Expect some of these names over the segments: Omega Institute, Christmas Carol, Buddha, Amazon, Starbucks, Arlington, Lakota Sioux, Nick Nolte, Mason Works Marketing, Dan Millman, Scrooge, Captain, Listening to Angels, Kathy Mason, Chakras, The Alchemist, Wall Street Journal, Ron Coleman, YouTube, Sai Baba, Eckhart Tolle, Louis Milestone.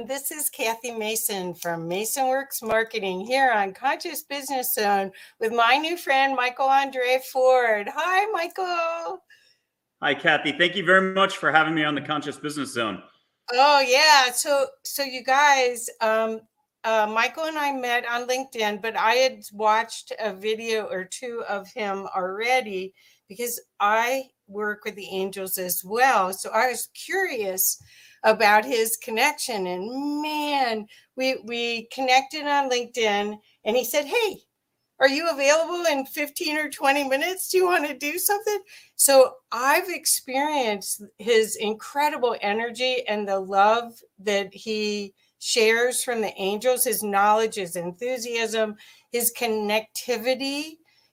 everyone. This is Kathy Mason from Mason Works Marketing here on Conscious Business Zone with my new friend, Michael André Ford. Hi, Michael. Hi, Kathy. Thank you very much for having me on the Conscious Business Zone. Oh, yeah. So you guys, Michael and I met on LinkedIn, but I had watched a video or two of him already because I work with the angels as well. So I was curious about his connection, and man, we connected on LinkedIn, and he said, "Hey, are you available in 15 or 20 minutes? Do you want to do something?" So I've experienced his incredible energy and the love that he shares from the angels, his knowledge, his enthusiasm, his connectivity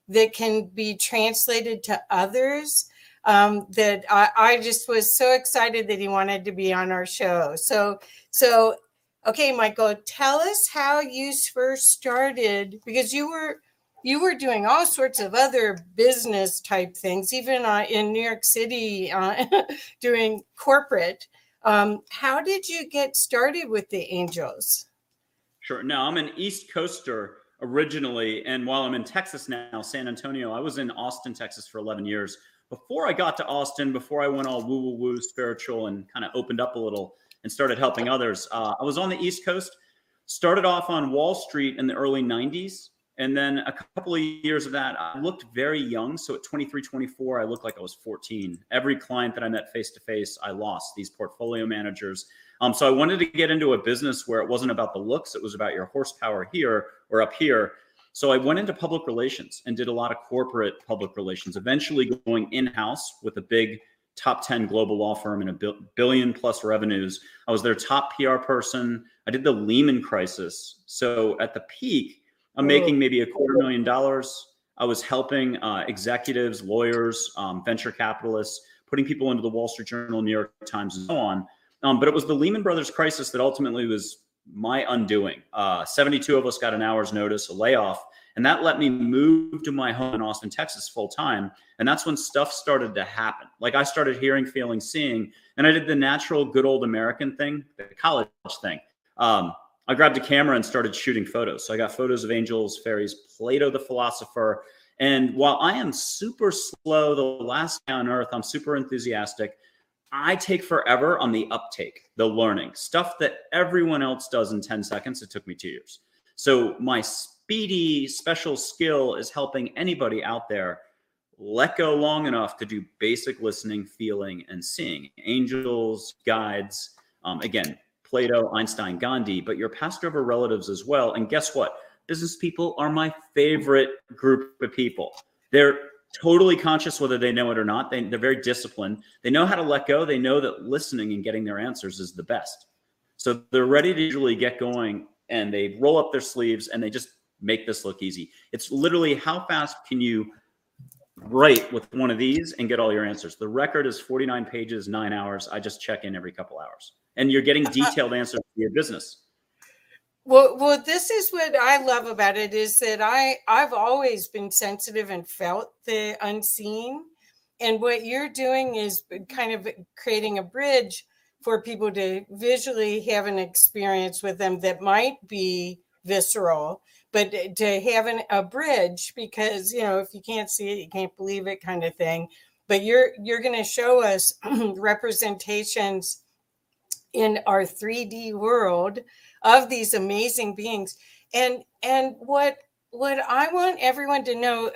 that can be translated to others. That I just was so excited that he wanted to be on our show. So okay, Michael, tell us how you first started, because you were doing all sorts of other business type things, even in New York City, doing corporate. How did you get started with the angels? Sure. Now, I'm an East Coaster originally, and while I'm in Texas now, San Antonio, I was in Austin, Texas for 11 years. Before I got to Austin, before I went all woo-woo-woo spiritual and kind of opened up a little and started helping others, I was on the East Coast, started off on Wall Street in the early 90s. And then a couple of years of that, I looked very young. So at 23, 24, I looked like I was 14. Every client that I met face-to-face, I lost, these portfolio managers. So I wanted to get into a business where it wasn't about the looks. It was about your horsepower here or up here. So I went into public relations and did a lot of corporate public relations, eventually going in-house with a big top 10 global law firm and a billion plus revenues. I was their top PR person. I did the Lehman crisis. So at the peak, I'm making maybe $250,000. I was helping executives, lawyers, venture capitalists, putting people into the Wall Street Journal, New York Times, and so on. But it was the Lehman Brothers crisis that ultimately was my undoing. 72 of us got an hour's notice, a layoff, and that let me move to my home in Austin, Texas full time. And that's when stuff started to happen. Like I started hearing, feeling, seeing, and I did the natural good old American thing, the college thing. I grabbed a camera and started shooting photos. So I got photos of angels, fairies, Plato the philosopher. And while I am super slow, the last guy on earth, I'm super enthusiastic. I take forever on the uptake, the learning, stuff that everyone else does in 10 seconds. It took me 2 years. So my speedy special skill is helping anybody out there let go long enough to do basic listening, feeling, and seeing. Angels, guides, again, Plato, Einstein, Gandhi, but your past over relatives as well. And guess what? Business people are my favorite group of people. They're totally conscious, whether they know it or not. They're very disciplined. They know how to let go. They know that listening and getting their answers is the best. So they're ready to usually get going, and they roll up their sleeves and they just make this look easy. It's literally how fast can you write with one of these and get all your answers. The record is 49 pages, 9 hours. I just check in every couple hours, and you're getting detailed answers to your business. Well, this is what I love about it, is that I've always been sensitive and felt the unseen. And what you're doing is kind of creating a bridge for people to visually have an experience with them that might be visceral, but to have a bridge, because, you know, if you can't see it, you can't believe it kind of thing. But you're going to show us representations in our 3D world of these amazing beings. And what I want everyone to know,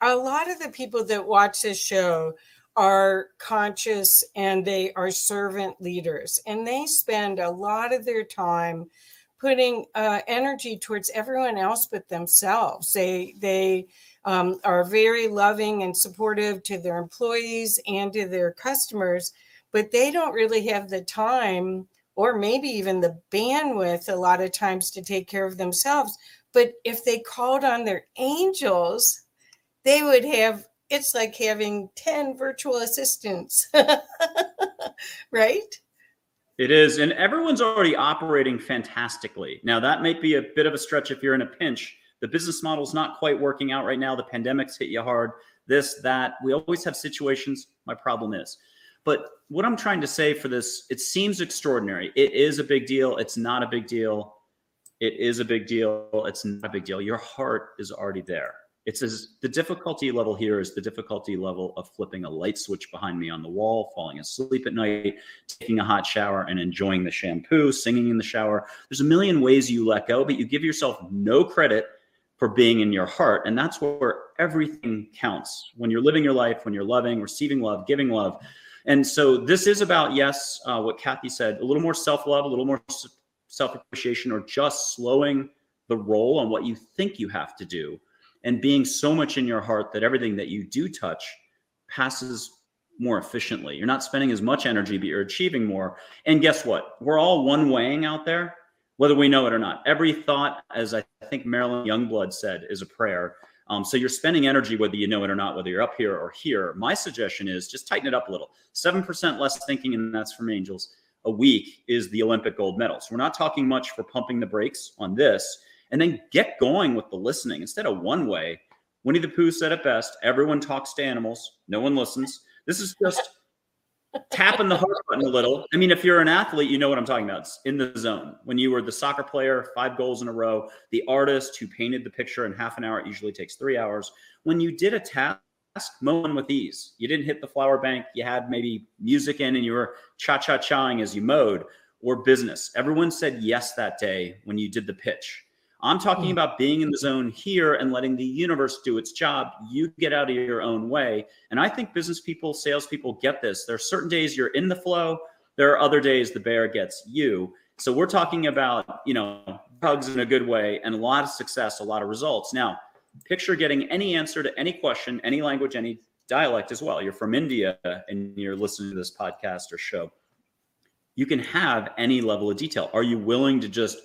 a lot of the people that watch this show are conscious and they are servant leaders, and they spend a lot of their time putting energy towards everyone else but themselves. They are very loving and supportive to their employees and to their customers, but they don't really have the time or maybe even the bandwidth a lot of times to take care of themselves. But if they called on their angels, they would have, it's like having 10 virtual assistants, right? It is, and everyone's already operating fantastically. Now that might be a bit of a stretch if you're in a pinch. The business model's not quite working out right now. The pandemic's hit you hard, this, that. We always have situations. My problem is. But what I'm trying to say for this, it seems extraordinary. It is a big deal. It's not a big deal. It is a big deal. It's not a big deal. Your heart is already there. It's as the difficulty level here is the difficulty level of flipping a light switch behind me on the wall, falling asleep at night, taking a hot shower and enjoying the shampoo, singing in the shower. There's a million ways you let go, but you give yourself no credit for being in your heart. And that's where everything counts. When you're living your life, when you're loving, receiving love, giving love. And so this is about, yes, what Kathy said, a little more self-love, a little more self-appreciation, or just slowing the roll on what you think you have to do. And being so much in your heart that everything that you do touch passes more efficiently. You're not spending as much energy, but you're achieving more. And guess what? We're all one-weighing out there, whether we know it or not. Every thought, as I think Marilyn Youngblood said, is a prayer. So you're spending energy, whether you know it or not, whether you're up here or here. My suggestion is just tighten it up a little. 7% less thinking, and that's from angels, a week is the Olympic gold medal. So we're not talking much for pumping the brakes on this. And then get going with the listening instead of one way. Winnie the Pooh said it best. Everyone talks to animals. No one listens. This is just tapping the heart button a little. I mean, if you're an athlete, you know what I'm talking about. It's in the zone. When you were the soccer player, 5 goals in a row, the artist who painted the picture in half an hour, it usually takes 3 hours. When you did a task, mowing with ease. You didn't hit the flower bank. You had maybe music in and you were cha-cha-chaing as you mowed, or business. Everyone said yes that day when you did the pitch. I'm talking about being in the zone here and letting the universe do its job. You get out of your own way. And I think business people, salespeople get this. There are certain days you're in the flow. There are other days the bear gets you. So we're talking about, you know, hugs in a good way and a lot of success, a lot of results. Now, picture getting any answer to any question, any language, any dialect as well. You're from India and you're listening to this podcast or show. You can have any level of detail. Are you willing to just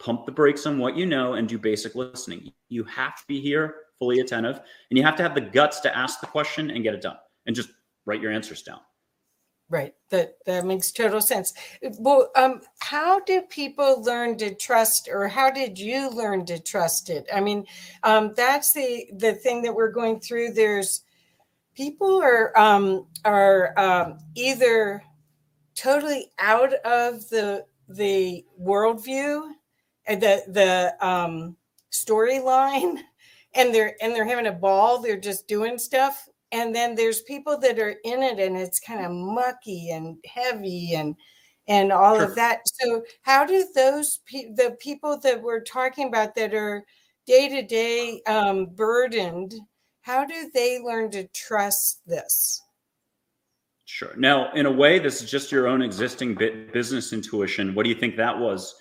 pump the brakes on what you know and do basic listening? You have to be here, fully attentive, and you have to have the guts to ask the question and get it done and just write your answers down. Right. That makes total sense. Well, how do people learn to trust, or how did you learn to trust it? I mean, that's the thing that we're going through. There's people are either totally out of the worldview, the storyline, and they're having a ball. They're just doing stuff. And then there's people that are in it and it's kind of mucky and heavy and all of that. So how do those the people that we're talking about that are day-to-day burdened, how do they learn to trust this? Sure. Now, in a way, this is just your own existing business intuition. What do you think that was?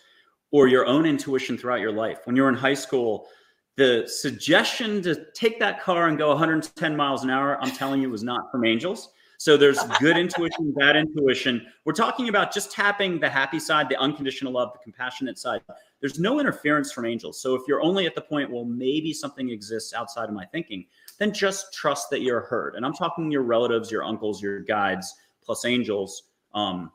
Or your own intuition throughout your life. When you're in high school, the suggestion to take that car and go 110 miles an hour, I'm telling you, was not from angels. So there's good intuition, bad intuition. We're talking about just tapping the happy side, the unconditional love, the compassionate side. There's no interference from angels. So if you're only at the point, well, maybe something exists outside of my thinking, then just trust that you're heard. And I'm talking your relatives, your uncles, your guides, plus angels.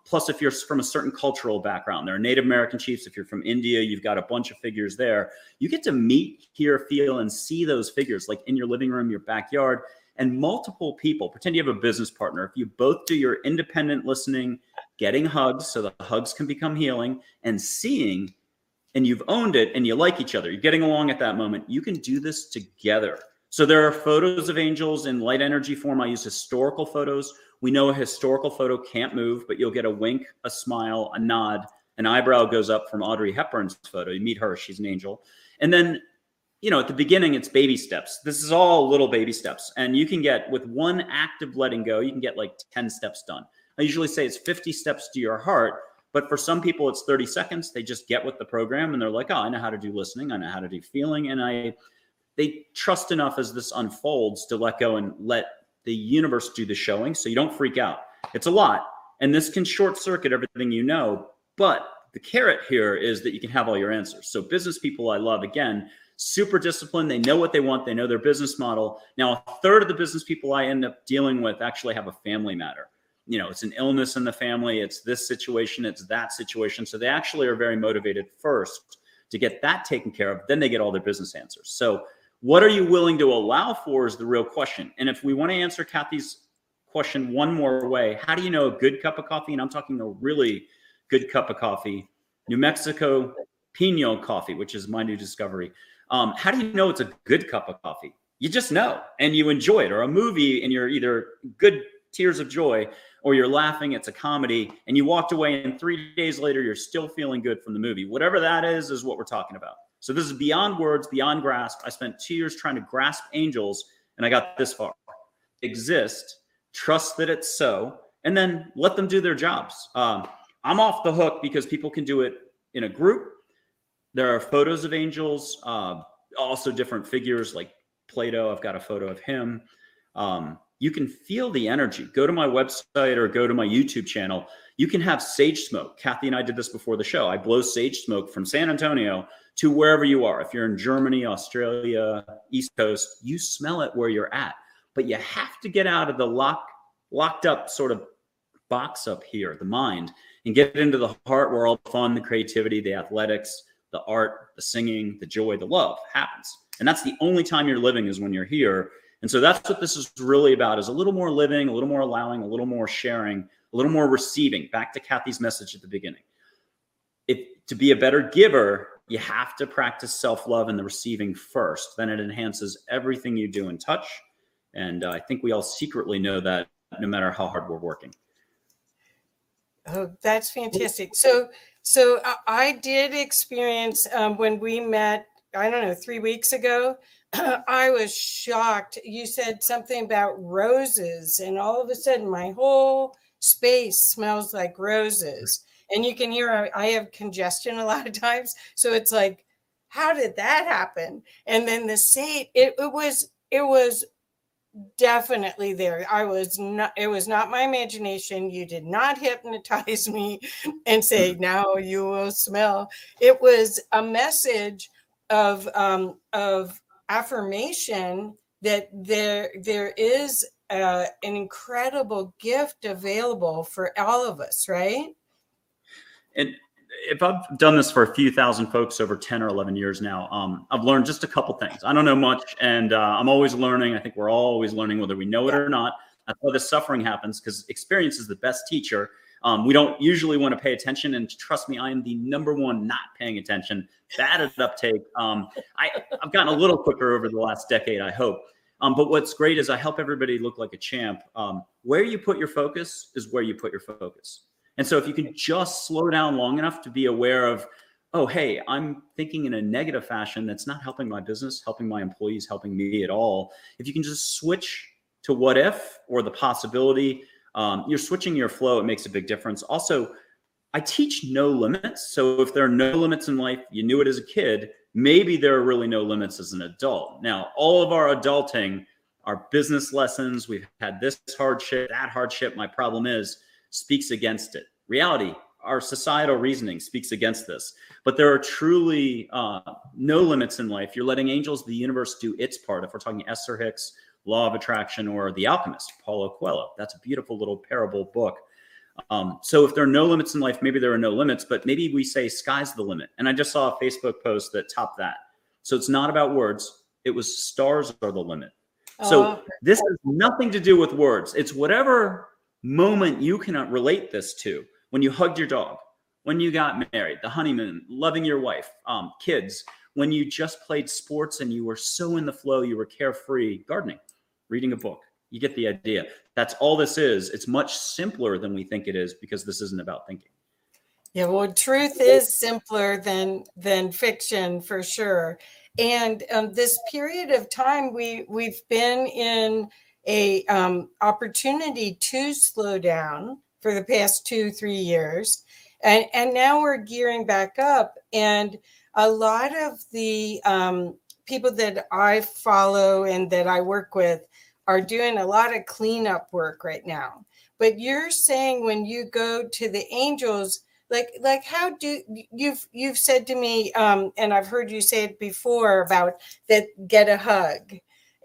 Plus, if you're from a certain cultural background, there are Native American chiefs. If you're from India, you've got a bunch of figures there. You get to meet, hear, feel, and see those figures like in your living room, your backyard, and multiple people. Pretend you have a business partner. If you both do your independent listening, getting hugs so the hugs can become healing, and seeing, and you've owned it and you like each other, you're getting along at that moment, you can do this together. So there are photos of angels in light energy form. I use historical photos. We know a historical photo can't move, but you'll get a wink, a smile, a nod, an eyebrow goes up from Audrey Hepburn's photo. You meet her, she's an angel. And then, you know, at the beginning, it's baby steps. This is all little baby steps. And you can get, with one act of letting go, you can get like 10 steps done. I usually say it's 50 steps to your heart, but for some people, it's 30 seconds. They just get with the program and they're like, oh, I know how to do listening. I know how to do feeling. And They trust enough as this unfolds to let go and let the universe do the showing, so you don't freak out. It's a lot. And this can short circuit everything you know. But the carrot here is that you can have all your answers. So business people I love, again, super disciplined. They know what they want. They know their business model. Now, a third of the business people I end up dealing with actually have a family matter. You know, it's an illness in the family. It's this situation. It's that situation. So they actually are very motivated first to get that taken care of. Then they get all their business answers. So what are you willing to allow for is the real question. And if we want to answer Kathy's question one more way. How do you know a good cup of coffee? And I'm talking a really good cup of coffee. New Mexico Pino coffee, which is my new discovery. How do you know it's a good cup of coffee? You just know, and you enjoy it. Or a movie, and you're either good tears of joy, or you're laughing, it's a comedy, and you walked away, and 3 days later, you're still feeling good from the movie. Whatever that is what we're talking about. So this is beyond words, beyond grasp. I spent 2 years trying to grasp angels, and I got this far. Exist, trust that it's so, and then let them do their jobs. I'm off the hook because people can do it in a group. There are photos of angels, also different figures like Plato. I've got a photo of him. You can feel the energy. Go to my website or go to my YouTube channel. You can have sage smoke. Kathy and I did this before the show. I blow sage smoke from San Antonio to wherever you are. If you're in Germany, Australia, East Coast, you smell it where you're at. But you have to get out of the locked up sort of box up here, the mind, and get into the heart where all the fun, the creativity, the athletics, the art, the singing, the joy, the love happens. And that's the only time you're living is when you're here. And so that's what this is really about, is a little more living, a little more allowing, a little more sharing, a little more receiving. Back to Kathy's message at the beginning. To be a better giver, you have to practice self-love and the receiving first. Then it enhances everything you do and touch. And I think we all secretly know that no matter how hard we're working. Oh, that's fantastic. So I did experience when we met, I don't know, 3 weeks ago, I was shocked. You said something about roses, and all of a sudden my whole space smells like roses. And you can hear I have congestion a lot of times. So it's like, how did that happen? And then the sage, it was definitely there. It was not my imagination. You did not hypnotize me and say, now you will smell. It was a message of affirmation that there is an incredible gift available for all of us, right? And if I've done this for a few thousand folks over 10 or 11 years now, I've learned just a couple things. I don't know much, and I'm always learning. I think we're always learning whether we know it or not. That's why the suffering happens, because experience is the best teacher. We don't usually want to pay attention, and trust me, I am the number one not paying attention. Bad at uptake. I've gotten a little quicker over the last decade, I hope. But what's great is I help everybody look like a champ. Where you put your focus is where you put your focus. And so if you can just slow down long enough to be aware of, oh, hey, I'm thinking in a negative fashion that's not helping my business, helping my employees, helping me at all. If you can just switch to what if or the possibility, you're switching your flow. It makes a big difference. Also, I teach no limits. So if there are no limits in life, you knew it as a kid, maybe there are really no limits as an adult. Now, all of our adulting, our business lessons, we've had this hardship, that hardship, my problem is, speaks against it. Reality, our societal reasoning speaks against this. But there are truly no limits in life. You're letting angels, the universe, do its part. If we're talking Esther Hicks, Law of Attraction, or The Alchemist, Paulo Coelho. That's a beautiful little parable book. So if there are no limits in life, maybe there are no limits, but maybe we say sky's the limit. And I just saw a Facebook post that topped that. So it's not about words. It was stars are the limit. So this has nothing to do with words. It's whatever moment you cannot relate this to. When you hugged your dog, when you got married, the honeymoon, loving your wife, kids, when you just played sports and you were so in the flow, you were carefree, gardening, reading a book. You get the idea. That's all this is. It's much simpler than we think it is, because this isn't about thinking. Yeah, well, truth is simpler than fiction, for sure. And this period of time, we've been in a opportunity to slow down for the past 2-3 years. And now we're gearing back up. And a lot of the people that I follow and that I work with are doing a lot of cleanup work right now. But you're saying when you go to the angels, like how do you've said to me, and I've heard you say it before about that, get a hug.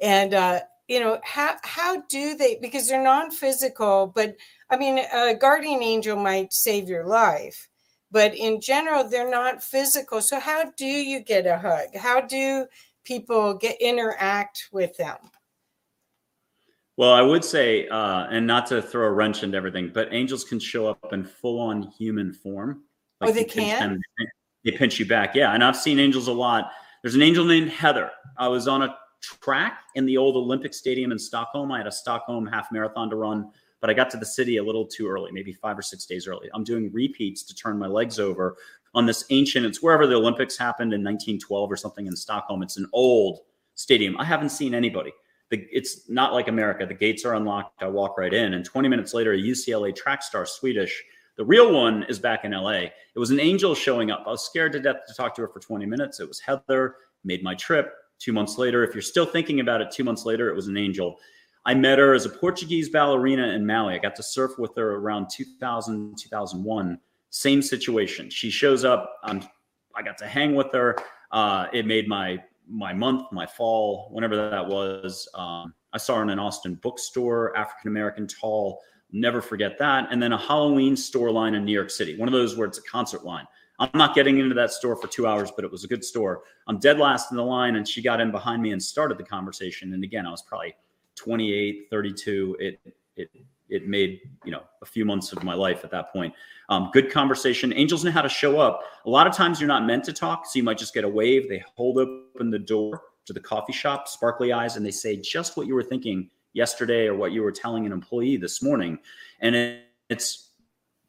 And you know, how do they, because they're non-physical, but I mean, a guardian angel might save your life, but in general, they're not physical. So how do you get a hug? How do people interact with them? Well, I would say, and not to throw a wrench into everything, but angels can show up in full-on human form. Like they can? They pinch you back. Yeah, and I've seen angels a lot. There's an angel named Heather. I was on a track in the old Olympic Stadium in Stockholm. I had a Stockholm half marathon to run, but I got to the city a little too early, maybe 5 or 6 days early. I'm doing repeats to turn my legs over on this ancient, it's wherever the Olympics happened in 1912 or something in Stockholm. It's an old stadium. I haven't seen anybody. It's not like America. The gates are unlocked. I walk right in. And 20 minutes later, a UCLA track star, Swedish, the real one, is back in LA. It was an angel showing up. I was scared to death to talk to her for 20 minutes. It was Heather, made my trip. 2 months later, if you're still thinking about it, 2 months later, it was an angel. I met her as a Portuguese ballerina in Maui. I got to surf with her around 2000, 2001. Same situation. She shows up. I got to hang with her. It made my month, my fall, whenever that was. I saw her in an Austin bookstore, African-American, tall, never forget that. And then a Halloween store line in New York City, one of those where it's a concert line. I'm not getting into that store for 2 hours, but it was a good store. I'm dead last in the line, and she got in behind me and started the conversation. And again, I was probably 28, 32. It made, a few months of my life at that point. Good conversation. Angels know how to show up. A lot of times you're not meant to talk. So you might just get a wave. They hold open the door to the coffee shop, sparkly eyes, and they say just what you were thinking yesterday or what you were telling an employee this morning. And it's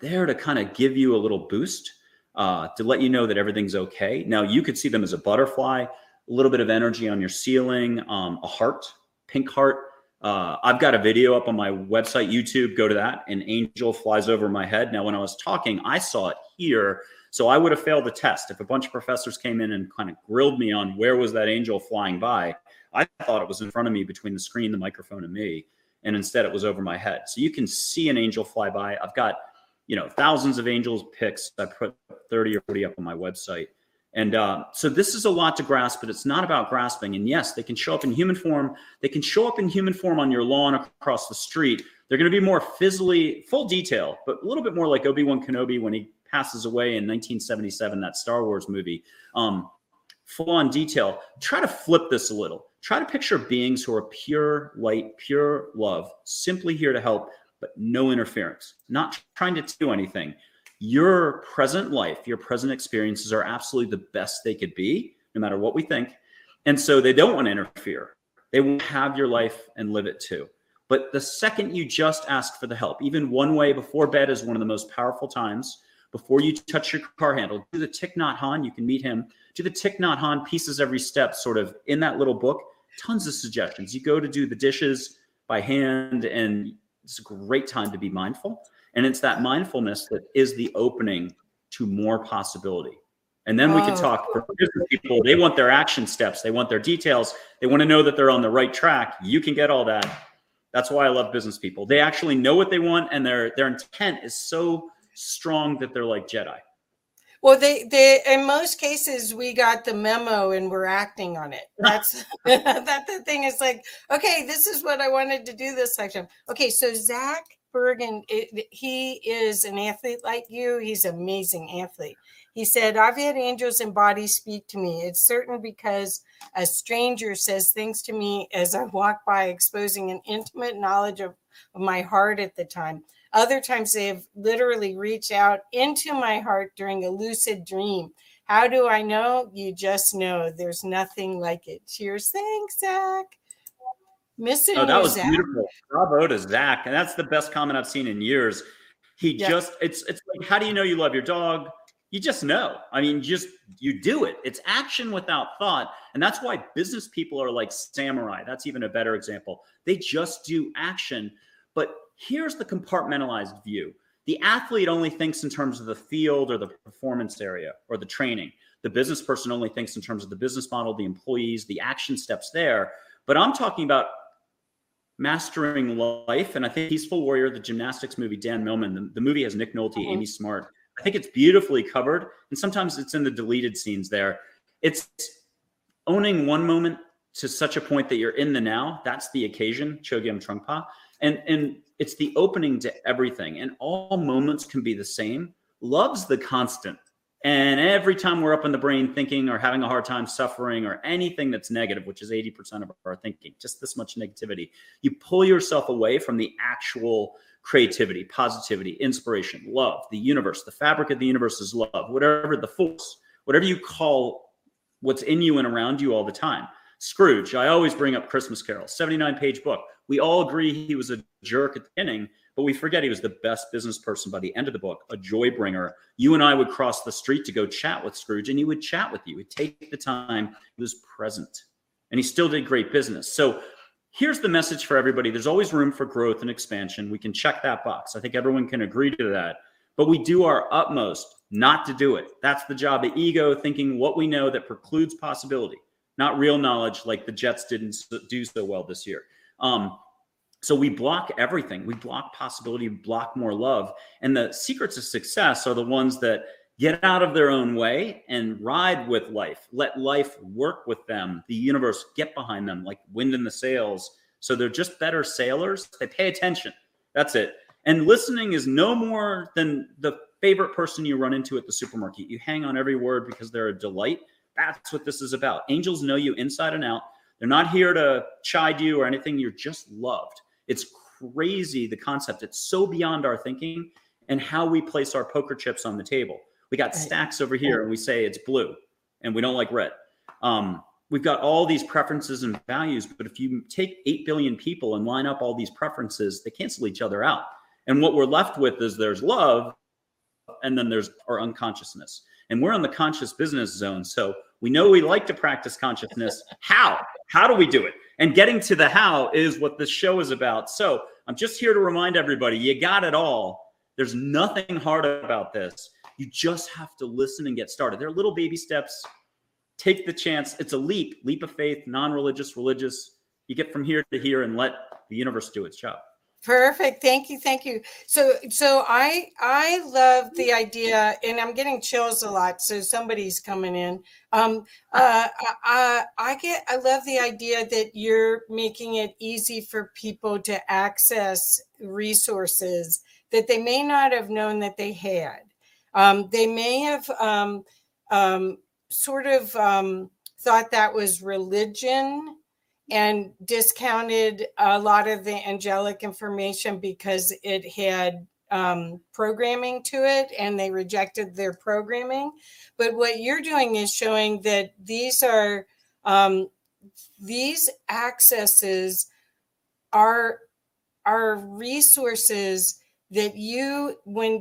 there to kind of give you a little boost, to let you know that everything's okay. Now you could see them as a butterfly, a little bit of energy on your ceiling, a heart, pink heart. I've got a video up on my website, YouTube, go to that. An angel flies over my head. Now, when I was talking, I saw it here. So I would have failed the test. If a bunch of professors came in and kind of grilled me on where was that angel flying by, I thought it was in front of me between the screen, the microphone, and me. And instead it was over my head. So you can see an angel fly by. I've got, thousands of angels pics. I put 30 or 40 up on my website. And so this is a lot to grasp, but it's not about grasping. And yes, they can show up in human form. They can show up in human form on your lawn across the street. They're going to be more fizzly, full detail, but a little bit more like Obi-Wan Kenobi when he passes away in 1977, that Star Wars movie. Full on detail. Try to flip this a little. Try to picture beings who are pure light, pure love, simply here to help, but no interference, not trying to do anything. Your present life, your present experiences are absolutely the best they could be, no matter what we think. And so they don't want to interfere. They want to have your life and live it too. But the second you just ask for the help, even one way before bed is one of the most powerful times. Before you touch your car handle, do the Thich Nhat Hanh. You can meet him. Do the Thich Nhat Hanh, pieces every step, sort of in that little book. Tons of suggestions. You go to do the dishes by hand, and it's a great time to be mindful. And it's that mindfulness that is the opening to more possibility. And then we can talk for people. They want their action steps. They want their details. They want to know that they're on the right track. You can get all that. That's why I love business people. They actually know what they want, and their intent is so strong that they're like Jedi. Well, they in most cases, we got the memo and we're acting on it. That's the thing is like, okay, this is what I wanted to do this section. Okay, so Zach Bergen, he is an athlete like you. He's an amazing athlete. He said, I've had angels and bodies speak to me. It's certain because a stranger says things to me as I walk by, exposing an intimate knowledge of my heart at the time. Other times they have literally reached out into my heart during a lucid dream. How do I know? You just know. There's nothing like it. Cheers. Thanks, Zach. Missing that was Zach. Beautiful. Bravo to Zach. And that's the best comment I've seen in years. It's like, how do you know you love your dog? You just know. I mean, you do it. It's action without thought. And that's why business people are like samurai. That's even a better example. They just do action. But here's the compartmentalized view. The athlete only thinks in terms of the field or the performance area or the training. The business person only thinks in terms of the business model, the employees, the action steps there. But I'm talking about mastering life. And I think Peaceful Warrior, the gymnastics movie, Dan Millman, the movie has Nick Nolte, Amy Smart. I think it's beautifully covered. And sometimes it's in the deleted scenes there. It's owning one moment to such a point that you're in the now. That's the occasion, Chögyam Trungpa. And it's the opening to everything. And all moments can be the same. Love's the constant. And every time we're up in the brain thinking or having a hard time suffering or anything that's negative, which is 80% of our thinking, just this much negativity, you pull yourself away from the actual creativity, positivity, inspiration, love, the universe. The fabric of the universe is love, whatever the force, whatever you call what's in you and around you all the time. Scrooge, I always bring up Christmas Carol, 79-page book. We all agree he was a jerk at the beginning, but we forget he was the best business person by the end of the book, a joy bringer. You and I would cross the street to go chat with Scrooge, and he would chat with you. He'd take the time. He was present, and he still did great business. So here's the message for everybody. There's always room for growth and expansion. We can check that box. I think everyone can agree to that, but we do our utmost not to do it. That's the job of ego, thinking what we know that precludes possibility, not real knowledge like the Jets didn't do so well this year. So we block everything. We block possibility, block more love. And the secrets of success are the ones that get out of their own way and ride with life. Let life work with them. The universe get behind them like wind in the sails. So they're just better sailors. They pay attention. That's it. And listening is no more than the favorite person you run into at the supermarket. You hang on every word because they're a delight. That's what this is about. Angels know you inside and out. They're not here to chide you or anything. You're just loved. It's crazy, the concept. It's so beyond our thinking and how we place our poker chips on the table. We got stacks over here and we say it's blue and we don't like red. We've got all these preferences and values, but if you take 8 billion people and line up all these preferences, they cancel each other out. And what we're left with is there's love and then there's our unconsciousness. And we're on the conscious business zone. So we know we like to practice consciousness. How? How do we do it? And getting to the how is what this show is about. So I'm just here to remind everybody, you got it all. There's nothing hard about this. You just have to listen and get started. There are little baby steps. Take the chance. It's a leap of faith, non-religious, religious. You get from here to here and let the universe do its job. Perfect. Thank you. Thank you. So I love the idea, and I'm getting chills a lot. So somebody's coming in. I love the idea that you're making it easy for people to access resources that they may not have known that they had. They may have thought that was religion and discounted a lot of the angelic information because it had programming to it, and they rejected their programming. But what you're doing is showing that these are these accesses are resources that you,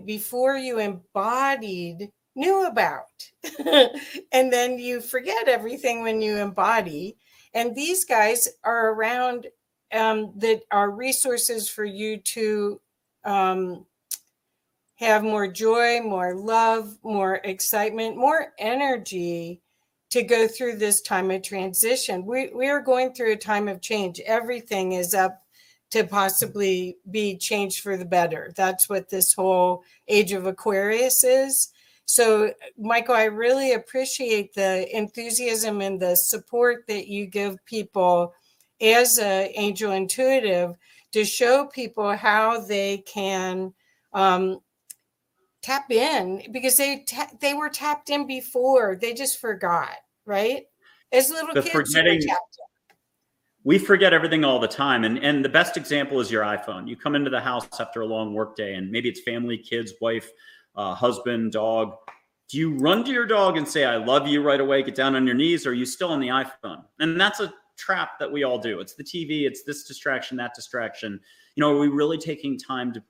before you embodied, knew about, and then you forget everything when you embody. And these guys are around that are resources for you to have more joy, more love, more excitement, more energy to go through this time of transition. We are going through a time of change. Everything is up to possibly be changed for the better. That's what this whole Age of Aquarius is. So, Michael, I really appreciate the enthusiasm and the support that you give people as an angel intuitive to show people how they can tap in, because they were tapped in before. They just forgot, right? As little kids, they were tapped in. We forget everything all the time. And the best example is your iPhone. You come into the house after a long workday, and maybe it's family, kids, wife, husband, dog. Do you run to your dog and say, I love you right away, get down on your knees, or are you still on the iPhone? And that's a trap that we all do. It's the TV, it's this distraction, that distraction. You know, are we really taking time to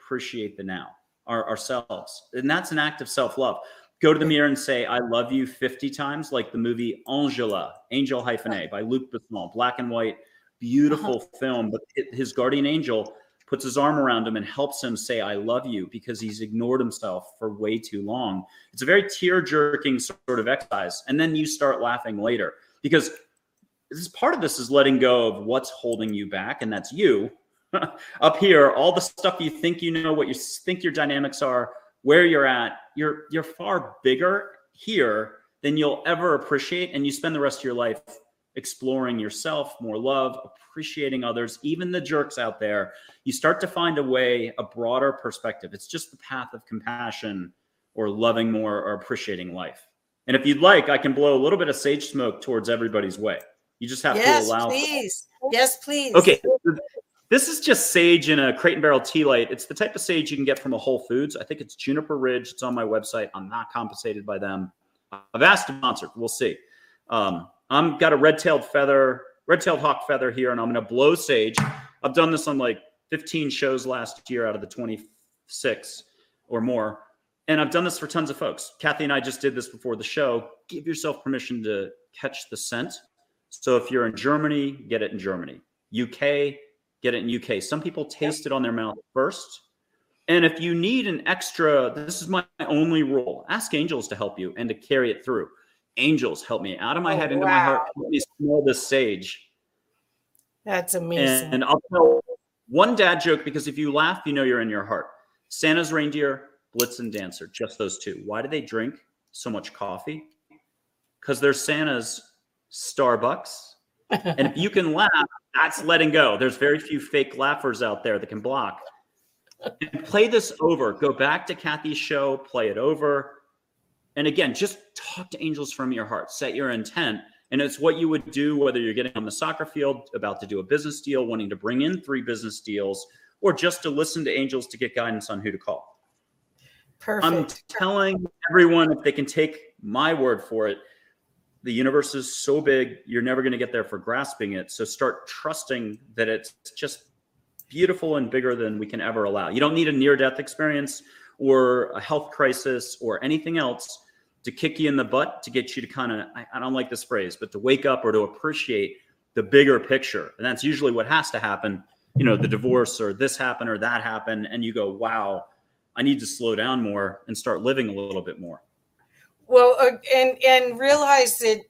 appreciate the now, ourselves? And that's an act of self-love. Go to the mirror and say, I love you 50 times, like the movie Angela, Angel-A by Luc Besson, black and white, beautiful film. But his guardian angel puts his arm around him and helps him say, I love you, because he's ignored himself for way too long. It's a very tear-jerking sort of exercise. And then you start laughing later, because part of this is letting go of what's holding you back. And that's you up here, all the stuff you think you know, what you think your dynamics are, where you're at. You're far bigger here than you'll ever appreciate. And you spend the rest of your life exploring yourself, more love, appreciating others, even the jerks out there. You start to find a way, a broader perspective. It's just the path of compassion or loving more or appreciating life. And if you'd like, I can blow a little bit of sage smoke towards everybody's way. You just have to allow. Please. Yes, please. Okay. This is just sage in a crate and barrel tea light. It's the type of sage you can get from a Whole Foods. I think it's Juniper Ridge. It's on my website. I'm not compensated by them. I've asked to sponsor. We'll see. I've got a red-tailed hawk feather here, and I'm going to blow sage. I've done this on like 15 shows last year out of the 26 or more. And I've done this for tons of folks. Kathy and I just did this before the show. Give yourself permission to catch the scent. So if you're in Germany, get it in Germany. UK, get it in UK. Some people taste it on their mouth first. And if you need an extra, this is my only rule. Ask angels to help you and to carry it through. Angels, help me out of my head into my heart. Let me smell this sage. That's amazing. And I'll tell one dad joke, because if you laugh, you know you're in your heart. Santa's reindeer, Blitz and Dancer, just those two. Why do they drink so much coffee? Because they're Santa's Starbucks. And if you can laugh, that's letting go. There's very few fake laughers out there that can block. And play this over. Go back to Kathy's show, play it over. And again, just talk to angels from your heart. Set your intent. And it's what you would do whether you're getting on the soccer field, about to do a business deal, wanting to bring in 3 business deals, or just to listen to angels to get guidance on who to call. Perfect. I'm telling everyone, if they can take my word for it, the universe is so big, you're never going to get there for grasping it. So start trusting that it's just beautiful and bigger than we can ever allow. You don't need a near-death experience or a health crisis or anything else to kick you in the butt to get you to kind of, I don't like this phrase, but to wake up or to appreciate the bigger picture. And that's usually what has to happen. You know, the divorce or this happened or that happened. And you go, wow, I need to slow down more and start living a little bit more. Well, and realize that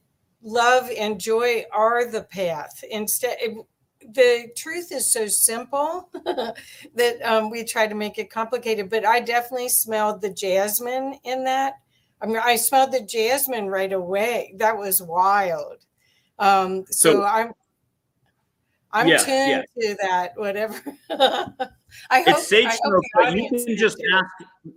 love and joy are the path. Instead, the truth is so simple that we try to make it complicated. But I definitely smelled the jasmine in that. I mean, I smelled the jasmine right away. That was wild. So I'm tuned to that. Whatever. It's sage smoke, but you can just ask.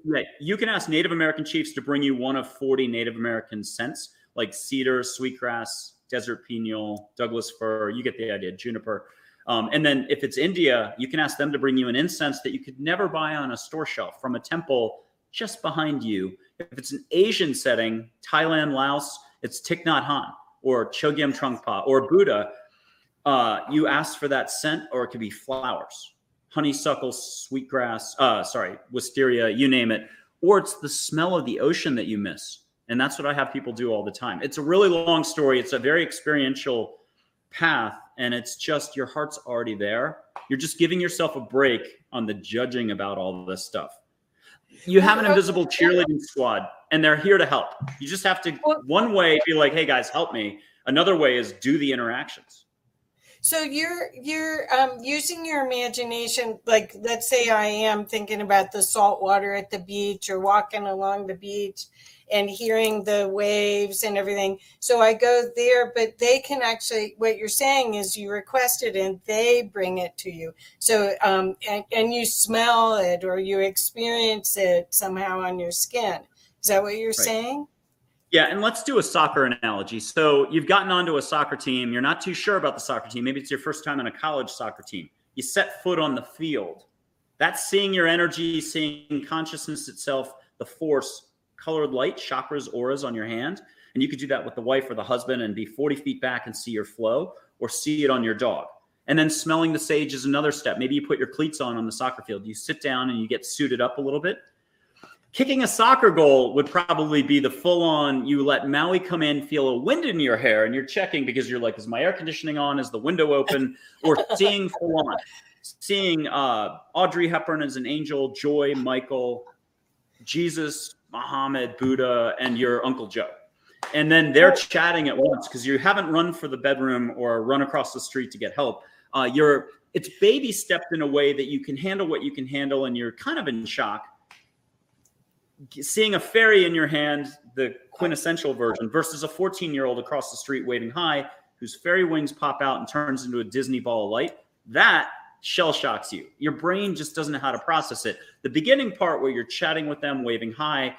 Right, you can ask Native American chiefs to bring you one of 40 Native American scents, like cedar, sweetgrass, desert pineal, Douglas fir. You get the idea, juniper. And then if it's India, you can ask them to bring you an incense that you could never buy on a store shelf from a temple just behind you. If it's an Asian setting, Thailand, Laos, it's Thich Nhat Hanh or Chögyam Trungpa or Buddha. You ask for that scent, or it could be flowers, honeysuckle, sweetgrass, wisteria, you name it. Or it's the smell of the ocean that you miss. And that's what I have people do all the time. It's a really long story. It's a very experiential path. And it's just, your heart's already there. You're just giving yourself a break on the judging about all this stuff. You have an invisible cheerleading squad, and they're here to help. You just have to, one way, be like, hey guys, help me. Another way is do the interactions. So you're using your imagination. Like, let's say I am thinking about the salt water at the beach or walking along the beach and hearing the waves and everything. So I go there, but they can actually, what you're saying is you request it and they bring it to you. So, and you smell it or you experience it somehow on your skin. Is that what you're saying? Yeah. And let's do a soccer analogy. So you've gotten onto a soccer team. You're not too sure about the soccer team. Maybe it's your first time on a college soccer team. You set foot on the field. That's seeing your energy, seeing consciousness itself, the force, colored light, chakras, auras on your hand. And you could do that with the wife or the husband and be 40 feet back and see your flow, or see it on your dog. And then smelling the sage is another step. Maybe you put your cleats on the soccer field. You sit down and you get suited up a little bit. Kicking a soccer goal would probably be the full-on, you let Maui come in, feel a wind in your hair, and you're checking because you're like, is my air conditioning on? Is the window open? Or seeing full-on. Seeing Audrey Hepburn as an angel, Joy, Michael, Jesus, Muhammad, Buddha, and your Uncle Joe. And then they're chatting at once because you haven't run for the bedroom or run across the street to get help. It's baby-stepped in a way that you can handle what you can handle, and you're kind of in shock. Seeing a fairy in your hand, the quintessential version, versus a 14-year-old across the street waving high, whose fairy wings pop out and turns into a Disney ball of light, that shell shocks you. Your brain just doesn't know how to process it. The beginning part where you're chatting with them, waving high,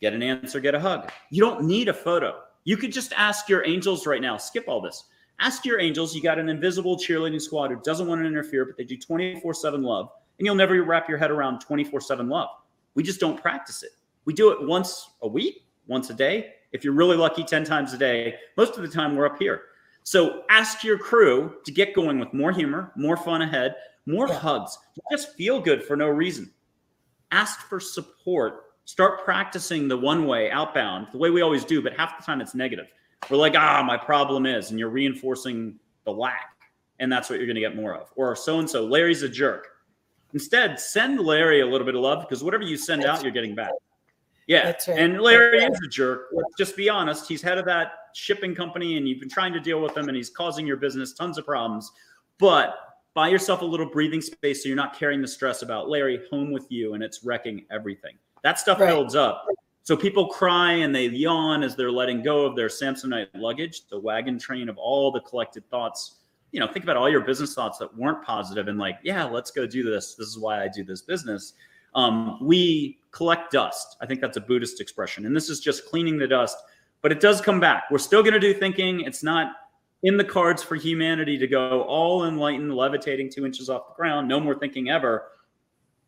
Get an answer, get a hug. You don't need a photo. You could just ask your angels right now. Skip all this. Ask your angels. You got an invisible cheerleading squad who doesn't want to interfere, but they do 24/7 love. And you'll never wrap your head around 24/7 love. We just don't practice it. We do it once a week, once a day. If you're really lucky, 10 times a day. Most of the time we're up here. So ask your crew to get going with more humor, more fun ahead, more hugs. Just feel good for no reason. Ask for support. Start practicing the one way outbound, the way we always do, but half the time it's negative. We're like, my problem is, and you're reinforcing the lack. And that's what you're going to get more of. Or so-and-so, Larry's a jerk. Instead, send Larry a little bit of love, because whatever you send out, you're getting back. Yeah. Right. And Larry is a jerk. Let's just be honest. He's head of that shipping company and you've been trying to deal with him and he's causing your business tons of problems. But buy yourself a little breathing space so you're not carrying the stress about Larry home with you and it's wrecking everything. That stuff builds up. So people cry and they yawn as they're letting go of their Samsonite luggage, the wagon train of all the collected thoughts. You know, think about all your business thoughts that weren't positive and like, yeah, let's go do this. This is why I do this business. We collect dust. I think that's a Buddhist expression. And this is just cleaning the dust, but it does come back. We're still going to do thinking. It's not in the cards for humanity to go all enlightened, levitating 2 inches off the ground. No more thinking ever.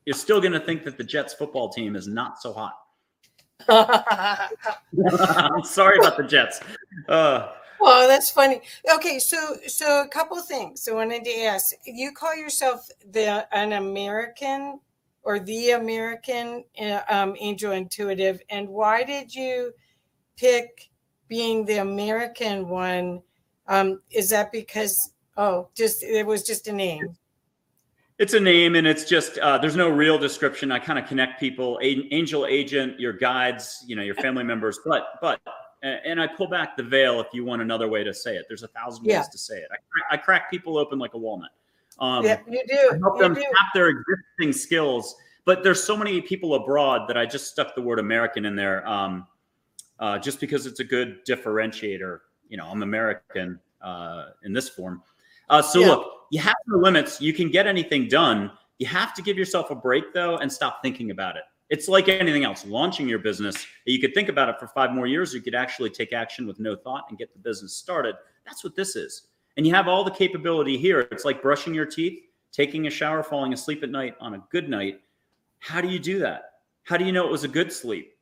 You're still going to think that the Jets football team is not so hot. I'm sorry about the Jets. Well, that's funny. Okay, so a couple of things I wanted to ask. You call yourself an American or the American angel intuitive, and why did you pick being the American one? Is that because it was just a name? It's a name, and it's just there's no real description. I kind of connect people, angel agent, your guides, your family members, but. And I pull back the veil if you want another way to say it. There's 1,000 ways to say it. I crack people open like a walnut. You do. I help them tap their existing skills. But there's so many people abroad that I just stuck the word American in there just because it's a good differentiator. I'm American in this form. Look, you have no limits. You can get anything done. You have to give yourself a break, though, and stop thinking about it. It's like anything else, launching your business. You could think about it for 5 more years. You could actually take action with no thought and get the business started. That's what this is. And you have all the capability here. It's like brushing your teeth, taking a shower, falling asleep at night on a good night. How do you do that? How do you know it was a good sleep?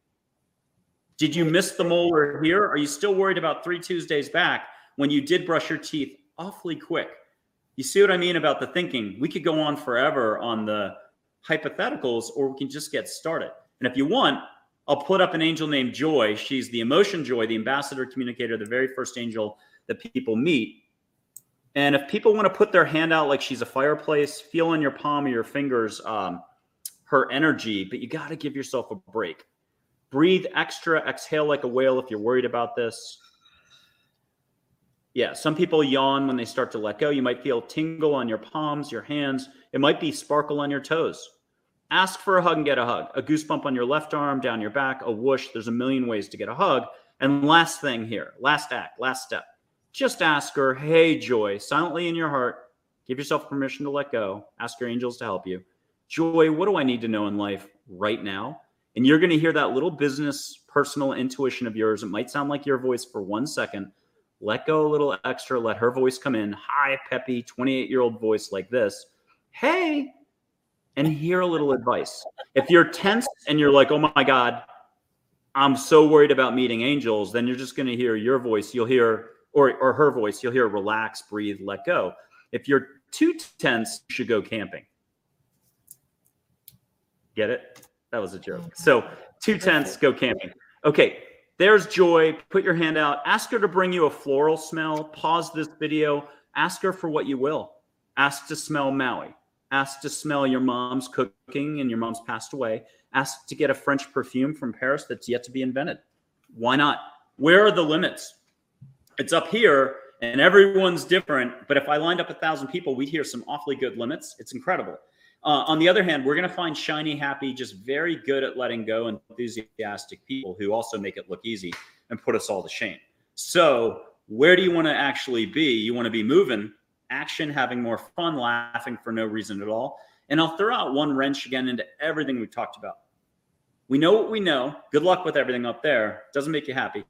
Did you miss the molar here? Are you still worried about 3 Tuesdays back when you did brush your teeth awfully quick? You see what I mean about the thinking? We could go on forever on the hypotheticals, or we can just get started. And if you want, I'll put up an angel named Joy. She's the emotion Joy, the ambassador communicator, the very first angel that people meet. And if people want to put their hand out like she's a fireplace, feel in your palm of your fingers her energy, but you got to give yourself a break. Breathe extra, exhale like a whale if you're worried about this. Yeah, some people yawn when they start to let go. You might feel tingle on your palms, your hands. It might be sparkle on your toes. Ask for a hug and get a hug. A goosebump on your left arm, down your back, a whoosh. There's a million ways to get a hug. And last thing here, last act, last step. Just ask her, hey, Joy, silently in your heart. Give yourself permission to let go. Ask your angels to help you. Joy, what do I need to know in life right now? And you're going to hear that little business, personal intuition of yours. It might sound like your voice for 1 second. Let go a little extra. Let her voice come in. High, peppy, 28-year-old voice like this. Hey, and hear a little advice. If you're tense and you're like, oh, my God, I'm so worried about meeting angels, then you're just going to hear your voice. You'll hear or her voice. You'll hear relax, breathe, let go. If you're too tense, you should go camping. Get it? That was a joke. So too tense, go camping. Okay. There's Joy. Put your hand out. Ask her to bring you a floral smell. Pause this video. Ask her for what you will. Ask to smell Maui. Ask to smell your mom's cooking and your mom's passed away. Ask to get a French perfume from Paris that's yet to be invented. Why not? Where are the limits? It's up here and everyone's different. But if I lined up 1,000 people, we'd hear some awfully good limits. It's incredible. On the other hand, we're going to find shiny, happy, just very good at letting go, enthusiastic people who also make it look easy and put us all to shame. So where do you want to actually be? You want to be moving, action, having more fun, laughing for no reason at all. And I'll throw out one wrench again into everything we've talked about. We know what we know. Good luck with everything up there. Doesn't make you happy.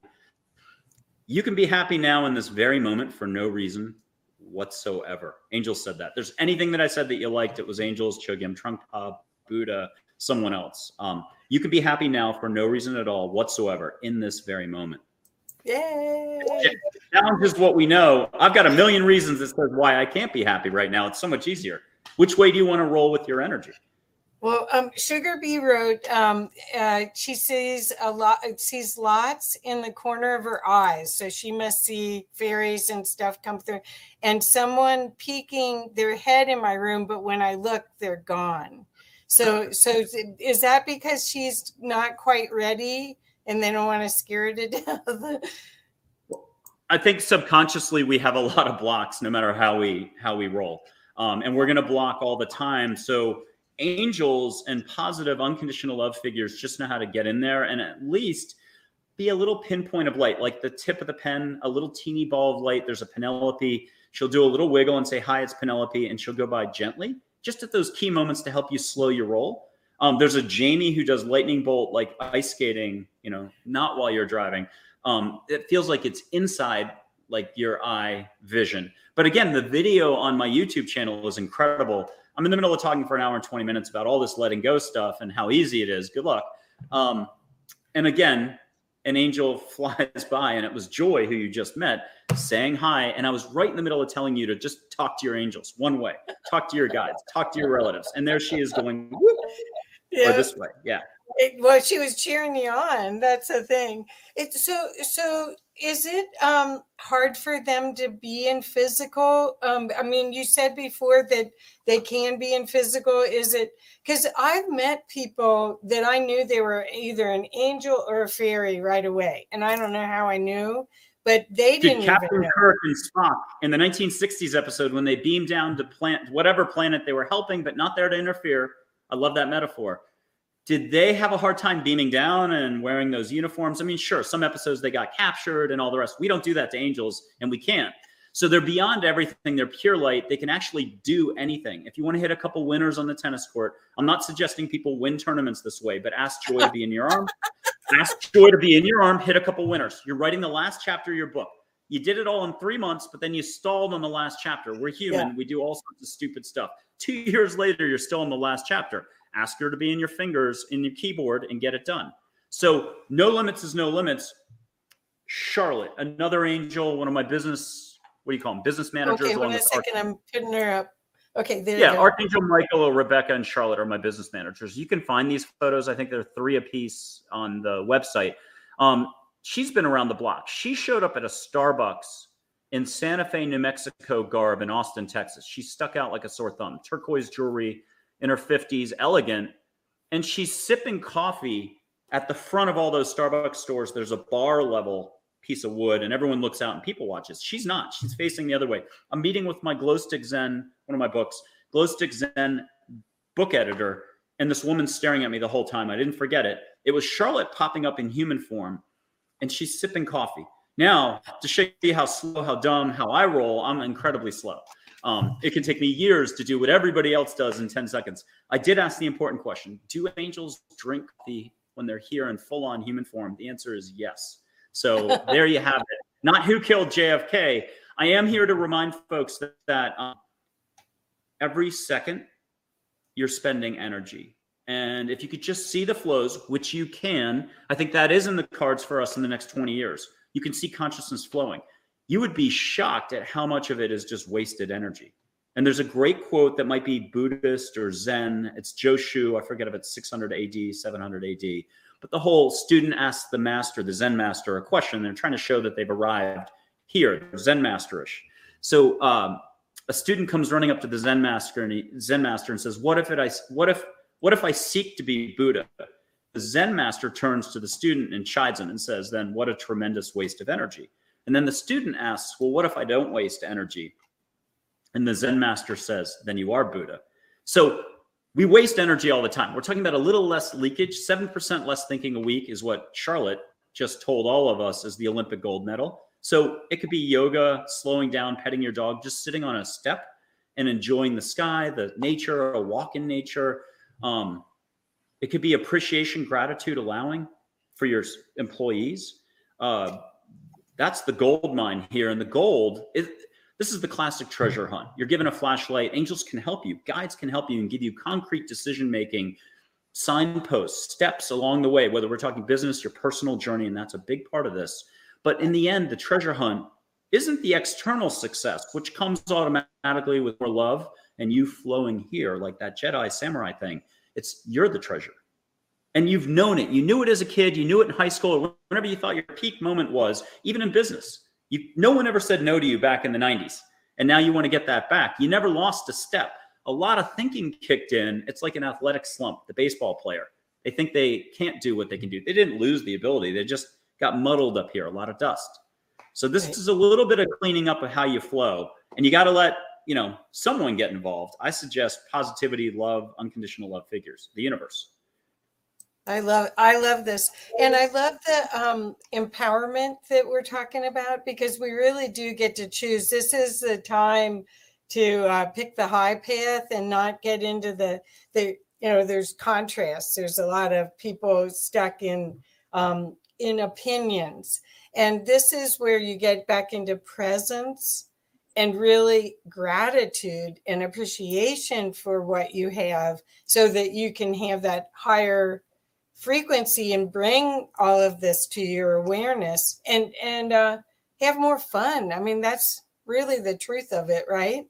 You can be happy now in this very moment for no reason whatsoever. Angels said that. There's anything that I said that you liked. It was angels, Chögyam Trungpa, Buddha, someone else. You can be happy now for no reason at all whatsoever in this very moment. Yay! Challenge is what we know. I've got a million reasons that says why I can't be happy right now. It's so much easier. Which way do you want to roll with your energy? Well, Sugar B wrote, she sees a lot, sees lots in the corner of her eyes. So she must see fairies and stuff come through. And someone peeking their head in my room, but when I look, they're gone. So is that because she's not quite ready and they don't want to scare her to death? I think subconsciously we have a lot of blocks, no matter how we roll, and we're going to block all the time. So angels and positive unconditional love figures just know how to get in there and at least be a little pinpoint of light, like the tip of the pen, a little teeny ball of light. There's a Penelope. She'll do a little wiggle and say, hi, it's Penelope. And she'll go by gently just at those key moments to help you slow your roll. There's a Jamie who does lightning bolt, like ice skating, not while you're driving. It feels like it's inside, like your eye vision. But again, the video on my YouTube channel is incredible. I'm in the middle of talking for an hour and 20 minutes about all this letting go stuff and how easy it is. Good luck. And again, an angel flies by, and it was Joy, who you just met, saying hi. And I was right in the middle of telling you to just talk to your angels one way, talk to your guides, talk to your relatives. And there she is going, whoop, yeah. Or this way. Yeah. Well, she was cheering you on. That's the thing. So is it hard for them to be in physical? I mean, you said before that they can be in physical. Is it because I've met people that I knew they were either an angel or a fairy right away, and I don't know how I knew, but they didn't. Captain Kirk and Spock in the 1960s episode when they beamed down to whatever planet they were helping, but not there to interfere. I love that metaphor. Did they have a hard time beaming down and wearing those uniforms? I mean, sure, some episodes they got captured and all the rest. We don't do that to angels, and we can't. So they're beyond everything. They're pure light. They can actually do anything. If you want to hit a couple winners on the tennis court, I'm not suggesting people win tournaments this way, but ask Joy to be in your arm. Ask Joy to be in your arm, hit a couple winners. You're writing the last chapter of your book. You did it all in 3 months, but then you stalled on the last chapter. We're human. Yeah. We do all sorts of stupid stuff. 2 years later, you're still on the last chapter. Ask her to be in your fingers, in your keyboard, and get it done. So no limits is no limits. Charlotte, another angel, one of my business, what do you call them? Business managers. Okay, wait a second. I'm putting her up. Okay, there you go. Archangel Michael, Rebecca, and Charlotte are my business managers. You can find these photos. I think there are 3 apiece on the website. She's been around the block. She showed up at a Starbucks in Santa Fe, New Mexico garb in Austin, Texas. She stuck out like a sore thumb. Turquoise jewelry, in her 50s, elegant, and she's sipping coffee at the front of all those Starbucks stores. There's a bar level piece of wood, and everyone looks out and people watches. She's not. She's facing the other way. I'm meeting with my Glow Stick Zen, one of my books, Glow Stick Zen book editor, and this woman's staring at me the whole time. I didn't forget it. It was Charlotte popping up in human form, and she's sipping coffee. Now, to show you how slow, how dumb, how I roll, I'm incredibly slow. It can take me years to do what everybody else does in 10 seconds. I did ask the important question, do angels drink coffee when they're here in full-on human form? The answer is yes. So there you have it. Not who killed JFK. I am here to remind folks that every second you're spending energy. And if you could just see the flows, which you can, I think that is in the cards for us in the next 20 years. You can see consciousness flowing. You would be shocked at how much of it is just wasted energy. And there's a great quote that might be Buddhist or Zen. It's Joshu. I forget if it's 600 AD, 700 AD. But the whole student asks the master, the Zen master, a question. They're trying to show that they've arrived here, Zen masterish. So a student comes running up to the Zen master and says, "What if I seek to be Buddha?" The Zen master turns to the student and chides him and says, "Then what a tremendous waste of energy." And then the student asks, well, what if I don't waste energy? And the Zen master says, then you are Buddha. So we waste energy all the time. We're talking about a little less leakage. 7% less thinking a week is what Charlotte just told all of us is the Olympic gold medal. So it could be yoga, slowing down, petting your dog, just sitting on a step and enjoying the sky, the nature, a walk in nature. It could be appreciation, gratitude, allowing for your employees. That's the gold mine here. And the gold is, this is the classic treasure hunt. You're given a flashlight. Angels can help you. Guides can help you and give you concrete decision-making, signposts, steps along the way, whether we're talking business, your personal journey, and that's a big part of this. But in the end, the treasure hunt isn't the external success, which comes automatically with more love and you flowing here like that Jedi samurai thing. It's you're the treasure. And you've known it. You knew it as a kid. You knew it in high school. Whenever you thought your peak moment was, even in business, no one ever said no to you back in the 90s. And now you want to get that back. You never lost a step. A lot of thinking kicked in. It's like an athletic slump, the baseball player. They think they can't do what they can do. They didn't lose the ability. They just got muddled up here, a lot of dust. So this is a little bit of cleaning up of how you flow. And you got to let, you know, someone get involved. I suggest positivity, love, unconditional love figures, the universe. I love this. And I love the empowerment that we're talking about, because we really do get to choose. This is the time to pick the high path and not get into the, you know, there's contrasts. There's a lot of people stuck in opinions. And this is where you get back into presence and really gratitude and appreciation for what you have, so that you can have that higher frequency and bring all of this to your awareness and have more fun. I mean, that's really the truth of it, right?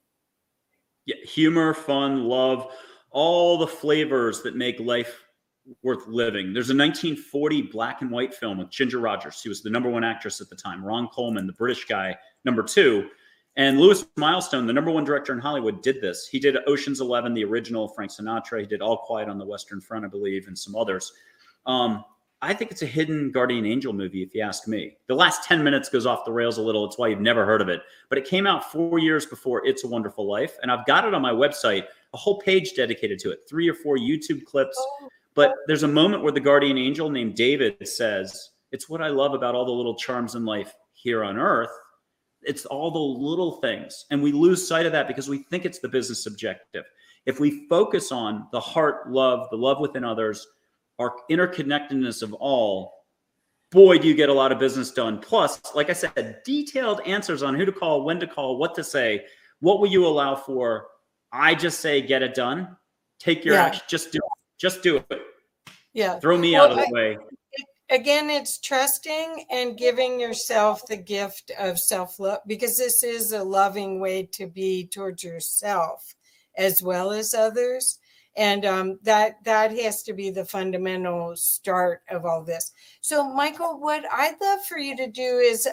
Yeah, humor, fun, love, all the flavors that make life worth living. There's a 1940 black and white film with Ginger Rogers. She was the number one actress at the time. Ron Coleman, the British guy, number two. And Louis Milestone, the number one director in Hollywood, did this. He did Ocean's 11, the original, Frank Sinatra. He did All Quiet on the Western Front, I believe, and some others. I think it's a hidden guardian angel movie, if you ask me. The last 10 minutes goes off the rails a little. It's why you've never heard of it. But it came out 4 years before It's a Wonderful Life. And I've got it on my website, a whole page dedicated to it, 3 or 4 YouTube clips. But there's a moment where the guardian angel named David says, it's what I love about all the little charms in life here on earth. It's all the little things. And we lose sight of that because we think it's the business objective. If we focus on the heart, love, the love within others, our interconnectedness of all, boy, do you get a lot of business done. Plus, like I said, detailed answers on who to call, when to call, what to say, what will you allow for? I just say, get it done. Take your action. Just do it. Yeah. Throw me out of the way. Again, it's trusting and giving yourself the gift of self-love, because this is a loving way to be towards yourself as well as others. And that has to be the fundamental start of all this. So, Michael, what I'd love for you to do is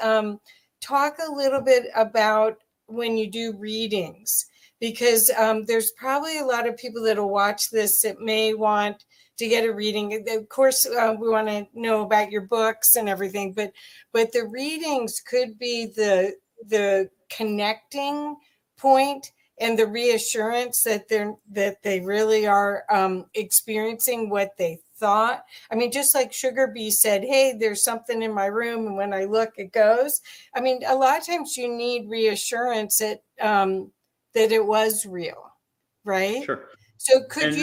talk a little bit about when you do readings, because there's probably a lot of people that will watch this that may want to get a reading. Of course, we want to know about your books and everything, but the readings could be the connecting point and the reassurance that they really are experiencing what they thought. I mean, just like Sugar Bee said, hey, there's something in my room, and when I look, it goes. I mean, a lot of times you need reassurance that it was real, right? Sure. So could you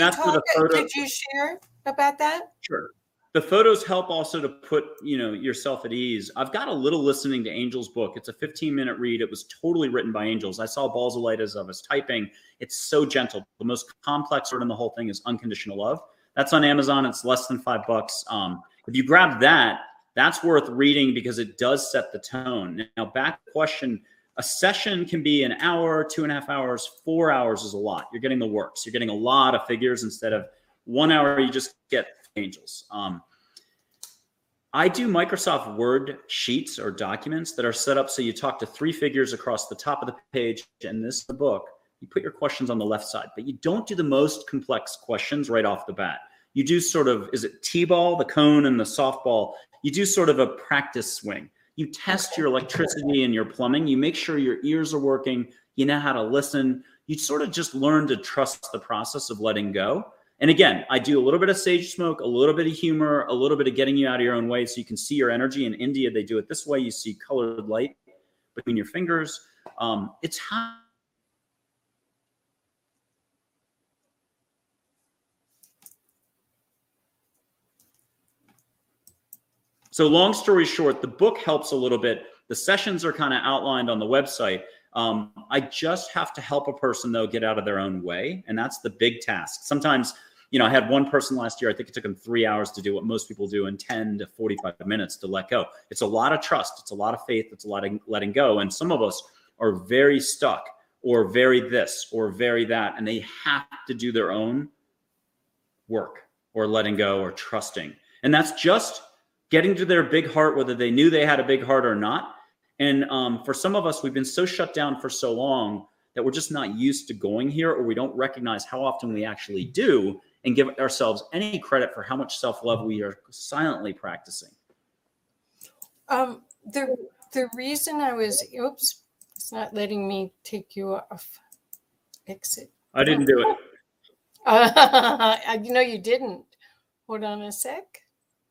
share about that? Sure. The photos help also to put, you know, yourself at ease. I've got a little listening to Angel's book. It's a 15-minute read. It was totally written by angels. I saw balls of light as I was typing. It's so gentle. The most complex word in the whole thing is unconditional love. That's on Amazon. It's less than $5. If you grab that, that's worth reading because it does set the tone. Now, back to the question, a session can be an hour, 2.5 hours, 4 hours is a lot. You're getting the works. You're getting a lot of figures instead of 1 hour. You just get angels. I do Microsoft Word sheets or documents that are set up so you talk to three figures across the top of the page. And this is the book. You put your questions on the left side, but you don't do the most complex questions right off the bat. You do sort of, is it T-ball, the cone and the softball? You do sort of a practice swing. You test your electricity and your plumbing. You make sure your ears are working. You know how to listen. You sort of just learn to trust the process of letting go. And again, I do a little bit of sage smoke, a little bit of humor, a little bit of getting you out of your own way so you can see your energy. In India, they do it this way. You see colored light between your fingers. It's how... So long story short, the book helps a little bit. The sessions are kind of outlined on the website. I just have to help a person, though, get out of their own way. And that's the big task. Sometimes, you know, I had one person last year, I think it took them 3 hours to do what most people do in 10 to 45 minutes to let go. It's a lot of trust. It's a lot of faith. It's a lot of letting go. And some of us are very stuck or very this or very that. And they have to do their own work or letting go or trusting. And that's just getting to their big heart, whether they knew they had a big heart or not. And for some of us, we've been so shut down for so long that we're just not used to going here, or we don't recognize how often we actually do and give ourselves any credit for how much self-love we are silently practicing. The reason I was, oops, it's not letting me take you off. Exit. I didn't do it. No, you didn't. Hold on a sec.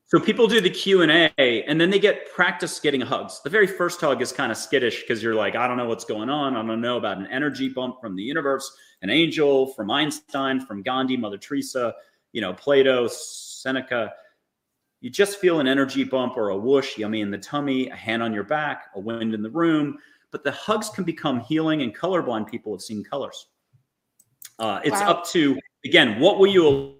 So people do the Q&A and then they get practice getting hugs. The very first hug is kind of skittish because you're like, I don't know what's going on. I don't know about an energy bump from the universe, an angel from Einstein, from Gandhi, Mother Teresa, you know, Plato, Seneca. You just feel an energy bump or a whoosh, yummy in the tummy, a hand on your back, a wind in the room. But the hugs can become healing, and colorblind people have seen colors. It's wow. Up to, again, what will you...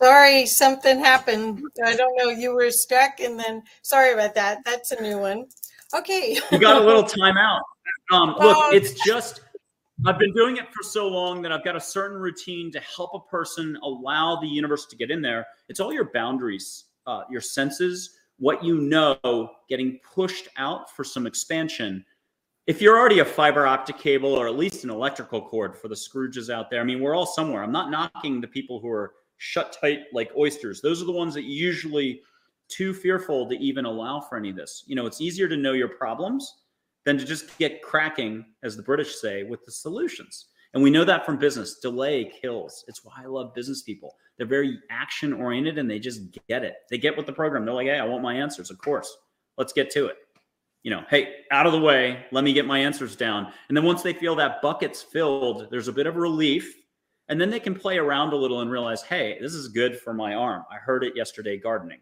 Sorry, something happened. I don't know. You were stuck, and then sorry about that. That's a new one. Okay. You got a little time out. Look, it's just I've been doing it for so long that I've got a certain routine to help a person allow the universe to get in there. It's all your boundaries, your senses, what you know, getting pushed out for some expansion. If you're already a fiber optic cable or at least an electrical cord for the Scrooges out there, I mean, we're all somewhere. I'm not knocking the people who are shut tight like oysters. Those are the ones that usually too fearful to even allow for any of this. You know, it's easier to know your problems than to just get cracking, as the British say, with the solutions. And we know that from business. Delay kills. It's why I love business people. They're very action oriented and they just get it. They get with the program. They're like, hey, I want my answers. Of course. Let's get to it. You know, hey, out of the way. Let me get my answers down. And then once they feel that bucket's filled, there's a bit of relief. And then they can play around a little and realize, hey, this is good for my arm. I heard it yesterday gardening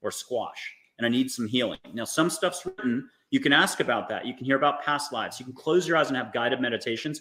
or squash, and I need some healing. Now, some stuff's written. You can ask about that. You can hear about past lives. You can close your eyes and have guided meditations.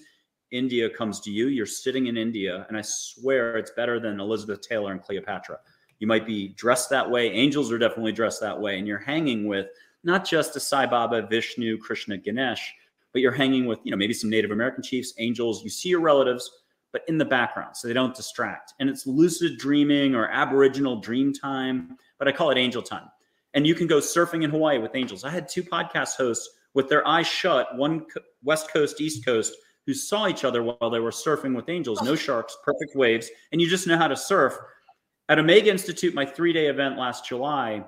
India comes to you. You're sitting in India, and I swear it's better than Elizabeth Taylor and Cleopatra. You might be dressed that way. Angels are definitely dressed that way. And you're hanging with not just a Sai Baba, Vishnu, Krishna, Ganesh, but you're hanging with, you know, maybe some Native American chiefs, angels. You see your relatives, but in the background, so they don't distract. And it's lucid dreaming or Aboriginal dream time, but I call it angel time. And you can go surfing in Hawaii with angels. I had two podcast hosts with their eyes shut, one West Coast, East Coast, who saw each other while they were surfing with angels. No sharks, perfect waves, and you just know how to surf. At Omega Institute, my 3-day event last July,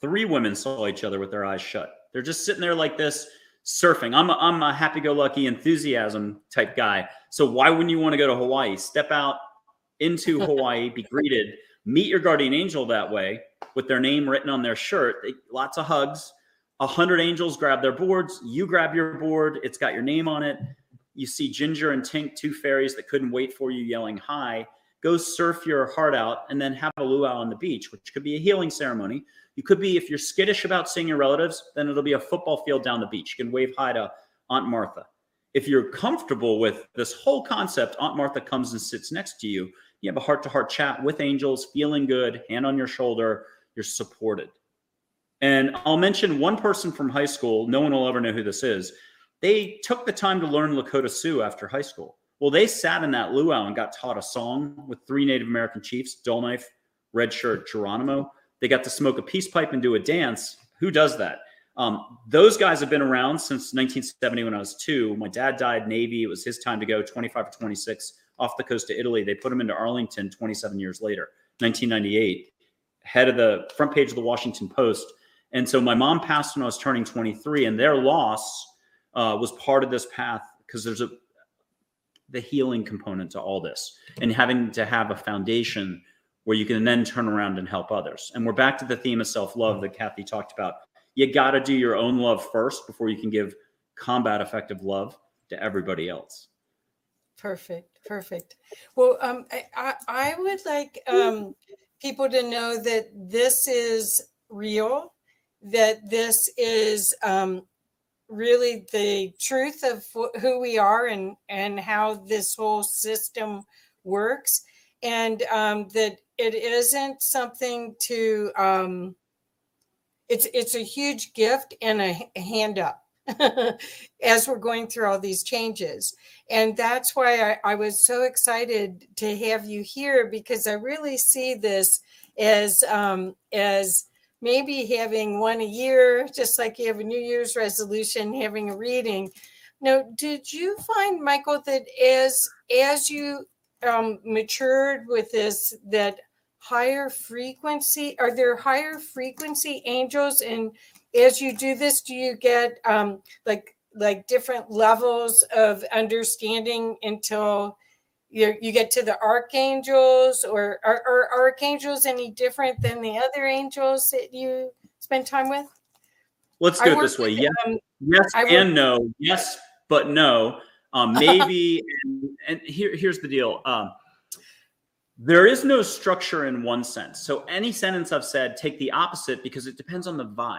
3 women saw each other with their eyes shut. They're just sitting there like this, surfing. I'm a happy-go-lucky enthusiasm type guy. So why wouldn't you want to go to Hawaii? Step out into Hawaii, be greeted, meet your guardian angel that way with their name written on their shirt. Lots of hugs. 100 angels grab their boards. You grab your board. It's got your name on it. You see Ginger and Tink, 2 fairies that couldn't wait for you yelling hi. Go surf your heart out and then have a luau on the beach, which could be a healing ceremony. You could be, if you're skittish about seeing your relatives, then it'll be a football field down the beach. You can wave hi to Aunt Martha. If you're comfortable with this whole concept, Aunt Martha comes and sits next to you. You have a heart-to-heart chat with angels, feeling good, hand on your shoulder. You're supported. And I'll mention one person from high school. No one will ever know who this is. They took the time to learn Lakota Sioux after high school. Well, they sat in that luau and got taught a song with 3 Native American chiefs, Dull Knife, Red Shirt, Geronimo. They got to smoke a peace pipe and do a dance. Who does that? Those guys have been around since 1970 when I was 2. My dad died Navy. It was his time to go, 25 or 26, off the coast of Italy. They put him into Arlington 27 years later, 1998, head of the front page of the Washington Post. And so my mom passed when I was turning 23, and their loss was part of this path because there's the healing component to all this and having to have a foundation where you can then turn around and help others. And we're back to the theme of self-love that Kathy talked about. You got to do your own love first before you can give combat effective love to everybody else. Perfect. Perfect. Well, I would like people to know that this is real, that this is really the truth of who we are and how this whole system works. And that it isn't something to, it's a huge gift and a hand up as we're going through all these changes. And that's why I was so excited to have you here, because I really see this as maybe having one a year, just like you have a New Year's resolution, having a reading. Now, did you find, Michael, that as you matured with this, that higher frequency, are there higher frequency angels? And as you do this, do you get like different levels of understanding until you get to the archangels, or are archangels any different than the other angels that you spend time with? Let's go this way. Yes, and no. Yes, but no. Maybe, and here's the deal. There is no structure in one sense. So any sentence I've said, take the opposite, because it depends on the vibe.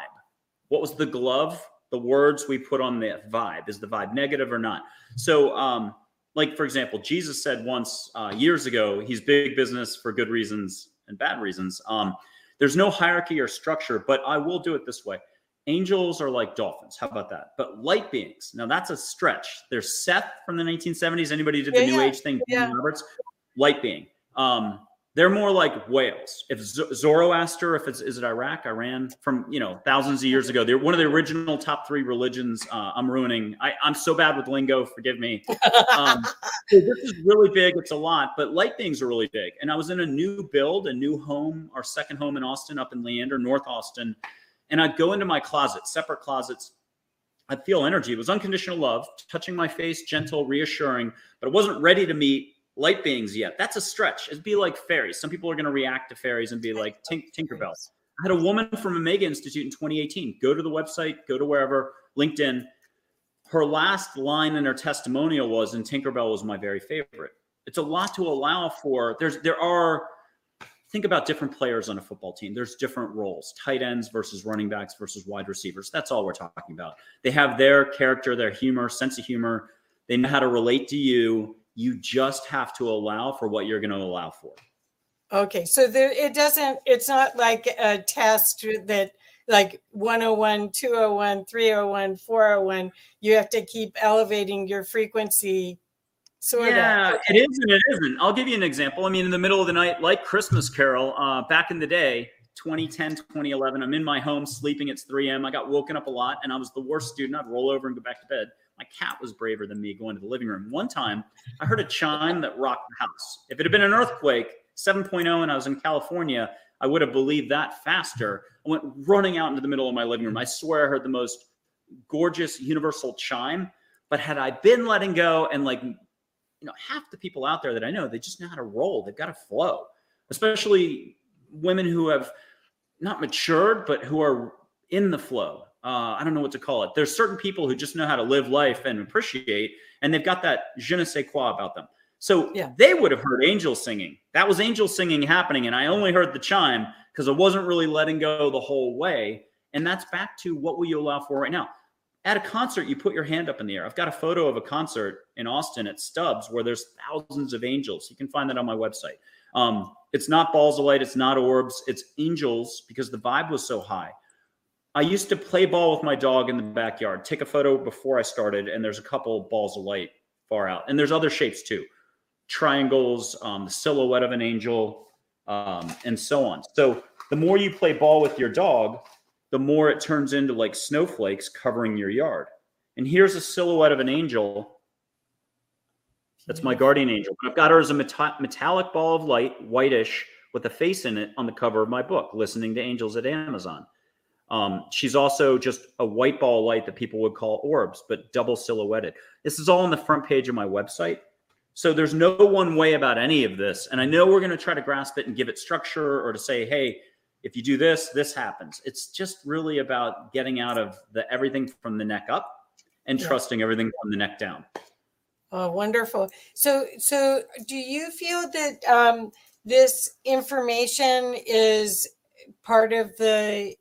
What was the glove? The words we put on the vibe. Is the vibe negative or not? So like, for example, Jesus said once years ago, he's big business for good reasons and bad reasons. There's no hierarchy or structure, but I will do it this way. Angels are like dolphins. How about that? But light beings. Now, that's a stretch. There's Seth from the 1970s. Anybody did the New Age thing? Yeah. Roberts, light being. They're more like whales. If Zoroaster, is it Iraq, Iran? From, thousands of years ago. They're one of the original top three religions. I'm ruining. I'm so bad with lingo. Forgive me. So this is really big. It's a lot. But light beings are really big. And I was in a new home, our second home in Austin, up in Leander, North Austin. And I'd go into my closet, separate closets. I'd feel energy. It was unconditional love, touching my face, gentle, reassuring, but I wasn't ready to meet light beings yet. That's a stretch. It'd be like fairies. Some people are going to react to fairies and be like Tinkerbell. I had a woman from Omega Institute in 2018. Go to the website, go to wherever, LinkedIn. Her last line in her testimonial was, and Tinkerbell was my very favorite. It's a lot to allow for. Think about different players on a football team. There's different roles, tight ends versus running backs versus wide receivers. That's all we're talking about. They have their character, their humor, sense of humor. They know how to relate to you. You just have to allow for what you're going to allow for. Okay. So it's not like a test that like 101, 201, 301, 401, you have to keep elevating your frequency. It is and it isn't. I'll give you an example. I mean, in the middle of the night, like Christmas Carol, back in the day, 2010, 2011, I'm in my home sleeping. It's 3 a.m. I got woken up a lot, and I was the worst student. I'd roll over and go back to bed. My cat was braver than me going to the living room. One time, I heard a chime that rocked the house. If it had been an earthquake, 7.0, and I was in California, I would have believed that faster. I went running out into the middle of my living room. I swear I heard the most gorgeous universal chime. But had I been letting go and half the people out there that I know, they just know how to roll. They've got to flow, especially women who have not matured, but who are in the flow. I don't know what to call it. There's certain people who just know how to live life and appreciate, and they've got that je ne sais quoi about them. So they would have heard angel singing. That was angel singing happening. And I only heard the chime because I wasn't really letting go the whole way. And that's back to what will you allow for right now? At a concert, you put your hand up in the air. I've got a photo of a concert in Austin at Stubbs where there's thousands of angels. You can find that on my website. It's not balls of light. It's not orbs. It's angels, because the vibe was so high. I used to play ball with my dog in the backyard, take a photo before I started, and there's a couple of balls of light far out. And there's other shapes too. Triangles, the silhouette of an angel, and so on. So the more you play ball with your dog, the more it turns into like snowflakes covering your yard. And here's a silhouette of an angel. That's my guardian angel. I've got her as a metallic ball of light, whitish, with a face in it on the cover of my book, Listening to Angels at Amazon. She's also just a white ball of light that people would call orbs, but double silhouetted. This is all on the front page of my website. So there's no one way about any of this. And I know we're going to try to grasp it and give it structure or to say, hey, if you do this, this happens. It's just really about getting out of the everything from the neck up and trusting everything from the neck down. Oh, wonderful. So do you feel that this information is part of the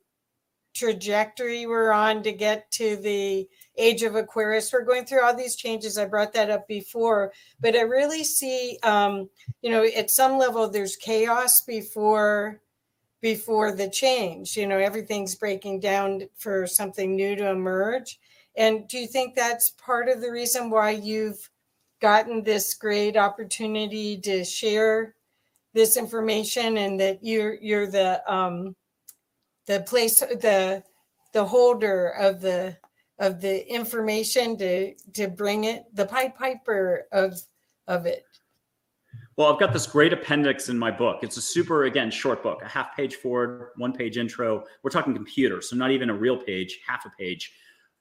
trajectory we're on to get to the age of Aquarius? We're going through all these changes. I brought that up before, but I really see, at some level there's chaos before the change. You know, everything's breaking down for something new to emerge. And do you think that's part of the reason why you've gotten this great opportunity to share this information, and that you're the place, the holder of the information to bring it, the Pied Piper of it? Well, I've got this great appendix in my book. It's a super, again, short book, a half page forward, one page intro. We're talking computer, so not even a real page, half a page.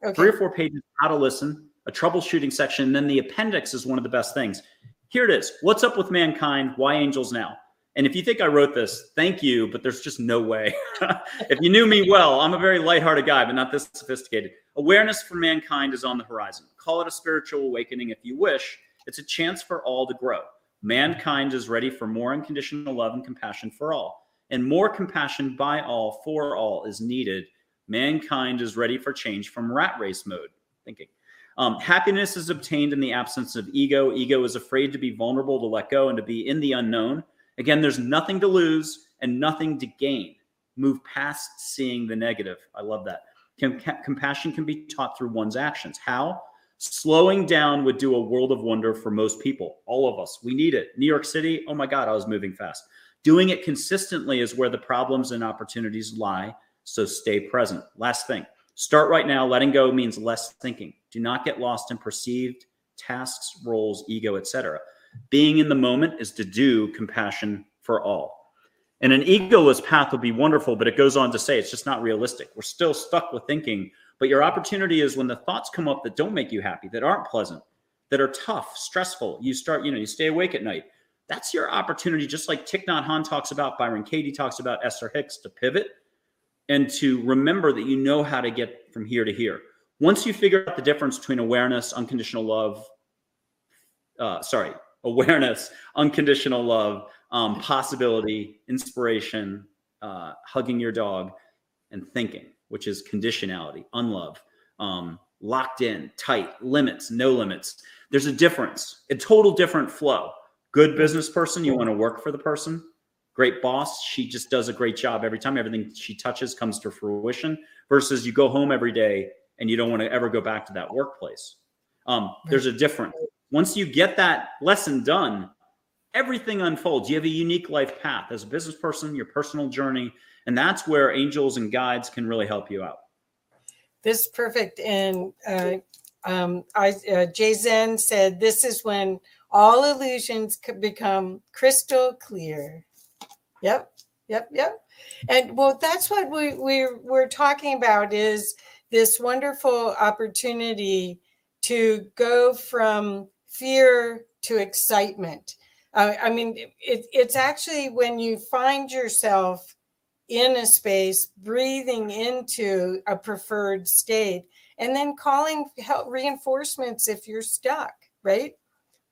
Okay. 3 or 4 pages, how to listen, a troubleshooting section. Then the appendix is one of the best things. Here it is. What's up with mankind? Why angels now? And if you think I wrote this, thank you, but there's just no way. If you knew me well, I'm a very lighthearted guy, but not this sophisticated. Awareness for mankind is on the horizon. Call it a spiritual awakening if you wish. It's a chance for all to grow. Mankind is ready for more unconditional love and compassion for all. And more compassion by all, for all is needed. Mankind is ready for change from rat race mode thinking. Happiness is obtained in the absence of ego. Ego is afraid to be vulnerable, to let go, and to be in the unknown. Again, there's nothing to lose and nothing to gain. Move past seeing the negative. I love that. Compassion can be taught through one's actions. How? Slowing down would do a world of wonder for most people. All of us. We need it. New York City. Oh my God, I was moving fast. Doing it consistently is where the problems and opportunities lie. So stay present. Last thing. Start right now. Letting go means less thinking. Do not get lost in perceived tasks, roles, ego, etc. Being in the moment is to do compassion for all. And an egoless path would be wonderful, but it goes on to say it's just not realistic. We're still stuck with thinking, but your opportunity is when the thoughts come up that don't make you happy, that aren't pleasant, that are tough, stressful. You stay awake at night. That's your opportunity, just like Thich Nhat Hanh talks about, Byron Katie talks about, Esther Hicks, to pivot and to remember that you know how to get from here to here. Once you figure out the difference between awareness, unconditional love, possibility, inspiration, hugging your dog, and thinking, which is conditionality, unlove, locked in, tight, limits, no limits. There's a difference, a total different flow. Good business person, you want to work for the person. Great boss, she just does a great job every time. Everything she touches comes to fruition, versus you go home every day and you don't want to ever go back to that workplace. There's a difference. Once you get that lesson done, everything unfolds. You have a unique life path as a business person, your personal journey, and that's where angels and guides can really help you out. This is perfect. And Jay Zen said, this is when all illusions could become crystal clear. Yep. And well, that's what we're talking about, is this wonderful opportunity to go from fear to excitement. It's actually when you find yourself in a space, breathing into a preferred state, and then calling help reinforcements if you're stuck, right?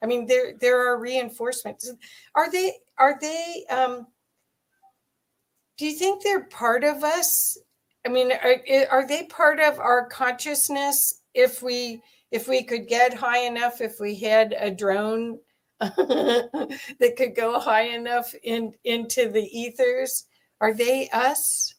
I mean, there are reinforcements. Are they? Do you think they're part of us? I mean, are they part of our consciousness? If we could get high enough, if we had a drone that could go high enough into the ethers, are they us?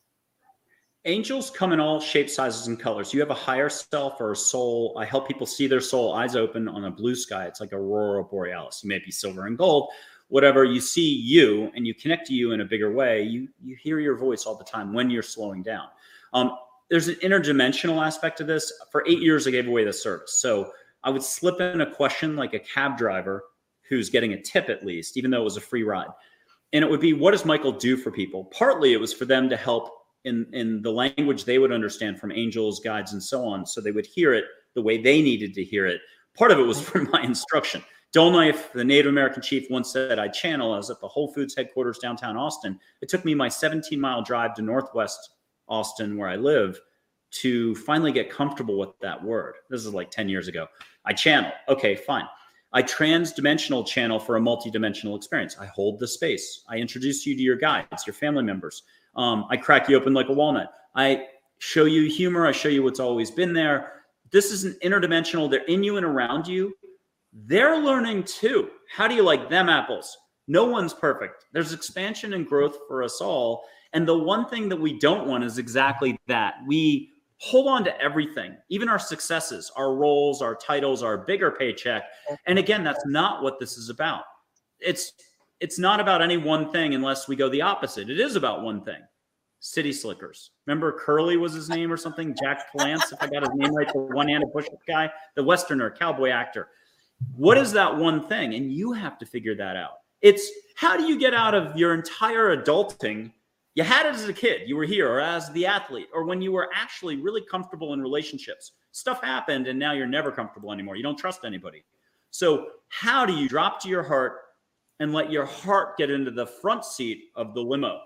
Angels come in all shapes, sizes, and colors. You have a higher self or a soul. I help people see their soul, eyes open on a blue sky. It's like aurora borealis. You may be silver and gold. Whatever, you see you and you connect to you in a bigger way. You hear your voice all the time when you're slowing down. There's an interdimensional aspect to this. For 8 years, I gave away the service. So I would slip in a question like a cab driver who's getting a tip, at least, even though it was a free ride. And it would be, what does Michael do for people? Partly it was for them to help in the language they would understand from angels, guides, and so on. So they would hear it the way they needed to hear it. Part of it was for my instruction. Dull Knife, the Native American chief, once said, I channel. I was at the Whole Foods headquarters downtown Austin. It took me my 17-mile drive to Northwest Austin, where I live, to finally get comfortable with that word. This is like 10 years ago. I channel. Okay, fine. I transdimensional channel for a multidimensional experience. I hold the space. I introduce you to your guides, your family members. I crack you open like a walnut. I show you humor. I show you what's always been there. This is an interdimensional. They're in you and around you. They're learning too. How do you like them apples? No one's perfect. There's expansion and growth for us all. And the one thing that we don't want is exactly that. We hold on to everything, even our successes, our roles, our titles, our bigger paycheck. And again, that's not what this is about. It's not about any one thing unless we go the opposite. It is about one thing. City Slickers. Remember Curly was his name or something? Jack Palance, if I got his name right, the one-handed push-up guy, the Westerner, cowboy actor. What is that one thing? And you have to figure that out. It's how do you get out of your entire adulting? You had it as a kid. You were here or as the athlete or when you were actually really comfortable in relationships. Stuff happened and now you're never comfortable anymore. You don't trust anybody. So how do you drop to your heart and let your heart get into the front seat of the limo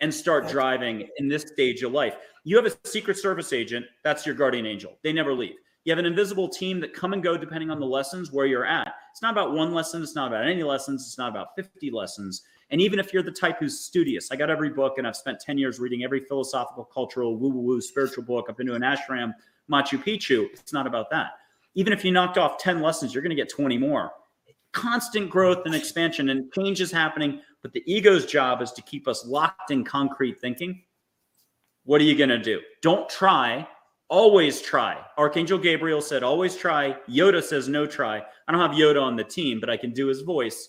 and start driving in this stage of life? You have a Secret Service agent. That's your guardian angel. They never leave. You have an invisible team that come and go depending on the lessons where you're at. It's not about one lesson. It's not about any lessons. It's not about 50 lessons. And even if you're the type who's studious, I got every book and I've spent 10 years reading every philosophical, cultural, woo-woo-woo, spiritual book. I've been to an ashram, Machu Picchu. It's not about that. Even if you knocked off 10 lessons, you're going to get 20 more. Constant growth and expansion and change is happening. But the ego's job is to keep us locked in concrete thinking. What are you going to do? Don't try. Always try. Archangel Gabriel said, always try. Yoda says, no try. I don't have Yoda on the team, but I can do his voice.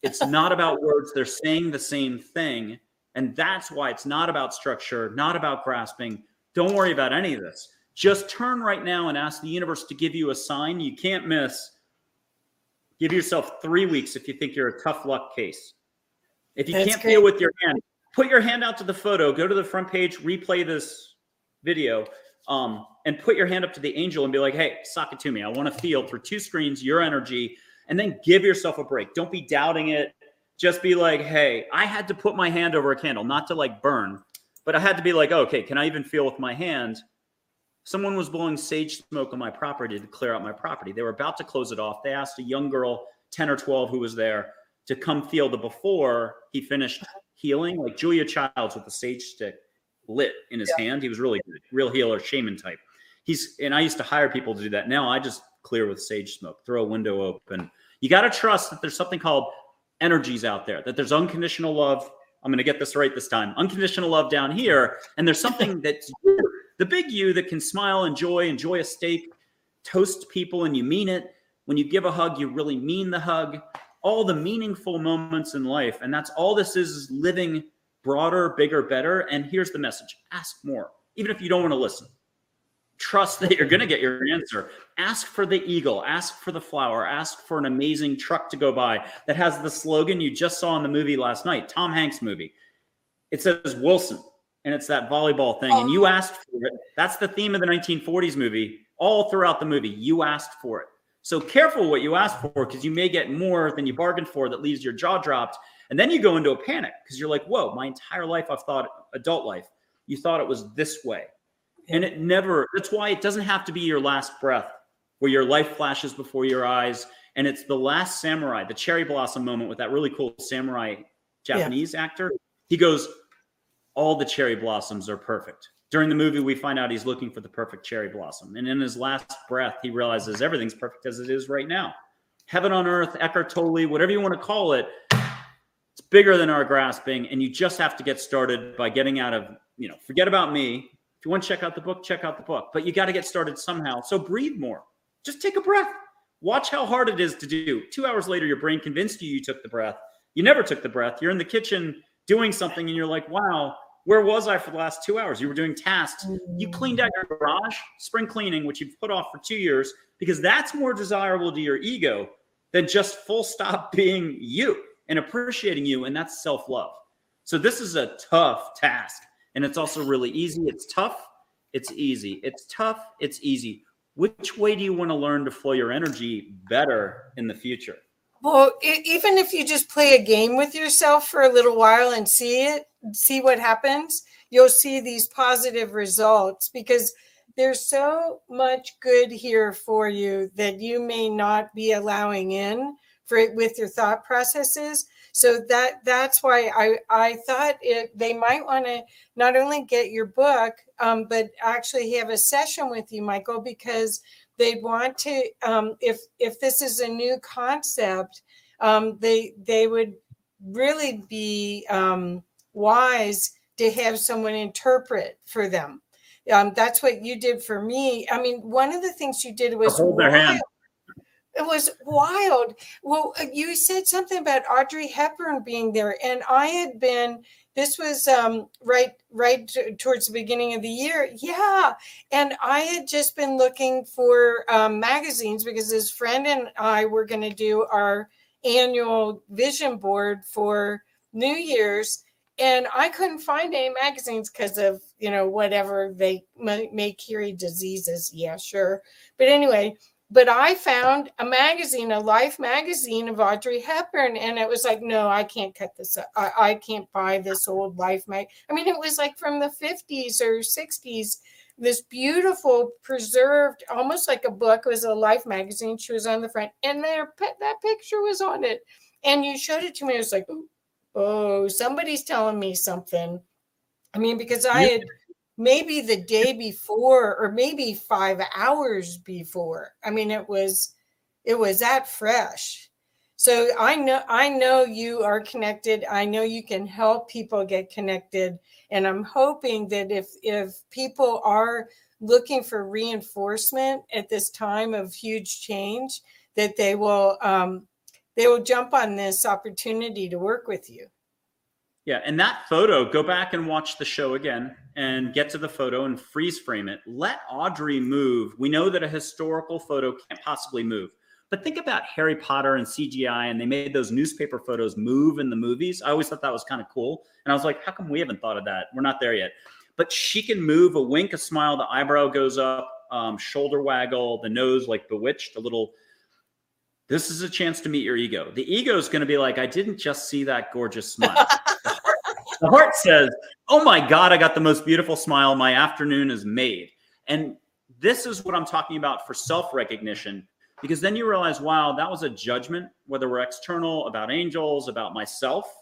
It's not about words. They're saying the same thing. And that's why it's not about structure, not about grasping. Don't worry about any of this. Just turn right now and ask the universe to give you a sign you can't miss. Give yourself 3 weeks if you think you're a tough luck case. If you can't feel with your hand, put your hand out to the photo, go to the front page, replay this video. And put your hand up to the angel and be like, hey, sock it to me. I want to feel through two screens, your energy, and then give yourself a break. Don't be doubting it. Just be like, hey, I had to put my hand over a candle, not to like burn, but I had to be like, okay, can I even feel with my hand? Someone was blowing sage smoke on my property to clear out my property. They were about to close it off. They asked a young girl, 10 or 12, who was there to come feel the before he finished healing, like Julia Childs with the sage stick. Lit in his hand. He was really good, real healer, shaman type. And I used to hire people to do that. Now I just clear with sage smoke, throw a window open. You got to trust that there's something called energies out there, that there's unconditional love. I'm going to get this right this time. Unconditional love down here. And there's something that's you, the big you that can smile, enjoy a steak, toast people. And you mean it. When you give a hug, you really mean the hug, all the meaningful moments in life. And that's all this is living broader, bigger, better. And here's the message. Ask more. Even if you don't want to listen, trust that you're going to get your answer. Ask for the eagle. Ask for the flower. Ask for an amazing truck to go by that has the slogan you just saw in the movie last night, Tom Hanks movie. It says Wilson, and it's that volleyball thing. And you asked for it. That's the theme of the 1940s movie. All throughout the movie, you asked for it. So careful what you ask for, because you may get more than you bargained for that leaves your jaw dropped. And then you go into a panic because you're like, whoa, my entire life I've thought, adult life, you thought it was this way. And it never, that's why it doesn't have to be your last breath where your life flashes before your eyes. And it's the last samurai, the cherry blossom moment with that really cool samurai Japanese actor. He goes, all the cherry blossoms are perfect. During the movie, we find out he's looking for the perfect cherry blossom. And in his last breath, he realizes everything's perfect as it is right now. Heaven on earth, Eckhart Tolle, whatever you want to call it, it's bigger than our grasping. And you just have to get started by getting out of, forget about me. If you want to check out the book, check out the book. But you got to get started somehow. So breathe more. Just take a breath. Watch how hard it is to do. 2 hours later, your brain convinced you took the breath. You never took the breath. You're in the kitchen doing something and you're like, wow, where was I for the last 2 hours? You were doing tasks. You cleaned out your garage, spring cleaning, which you've put off for 2 years, because that's more desirable to your ego than just full stop being you and appreciating you. And that's self-love. So this is a tough task. And it's also really easy. It's tough. It's easy. It's tough. It's easy. Which way do you want to learn to flow your energy better in the future? Well, even if you just play a game with yourself for a little while and see what happens, you'll see these positive results, because there's so much good here for you that you may not be allowing in for it with your thought processes. So that's why I thought they might want to not only get your book, but actually have a session with you, Michael, because they'd want to, if this is a new concept, they would really be wise to have someone interpret for them. That's what you did for me. I mean, one of the things you did was hold their hand. It was wild. Well, you said something about Audrey Hepburn being there, and I had been. This was right towards the beginning of the year. Yeah. And I had just been looking for magazines, because this friend and I were going to do our annual vision board for New Year's. And I couldn't find any magazines because of, whatever they may carry diseases. Yeah, sure. But anyway, I found a magazine, a Life magazine of Audrey Hepburn. And it was like, no, I can't cut this up. I can't buy this old Life mag. I mean, it was like from the 50s or 60s, this beautiful preserved, almost like a book. It was a Life magazine. She was on the front, and that picture was on it. And you showed it to me. I was like, oh, somebody's telling me something. I mean, because I had maybe the day before, or maybe 5 hours before. I mean, it was that fresh. So I know you are connected. I know you can help people get connected. And I'm hoping that if people are looking for reinforcement at this time of huge change, that they will jump on this opportunity to work with you. Yeah. And that photo, go back and watch the show again and get to the photo and freeze frame it. Let Audrey move. We know that a historical photo can't possibly move, but think about Harry Potter and CGI, and they made those newspaper photos move in the movies. I always thought that was kind of cool. And I was like, how come we haven't thought of that? We're not there yet. But she can move, a wink, a smile, the eyebrow goes up, shoulder waggle, the nose like Bewitched, a little. This is a chance to meet your ego. The ego is going to be like, I didn't just see that gorgeous smile. The heart says, oh my God, I got the most beautiful smile. My afternoon is made. And this is what I'm talking about for self-recognition, because then you realize, wow, that was a judgment, whether we're external, about angels, about myself,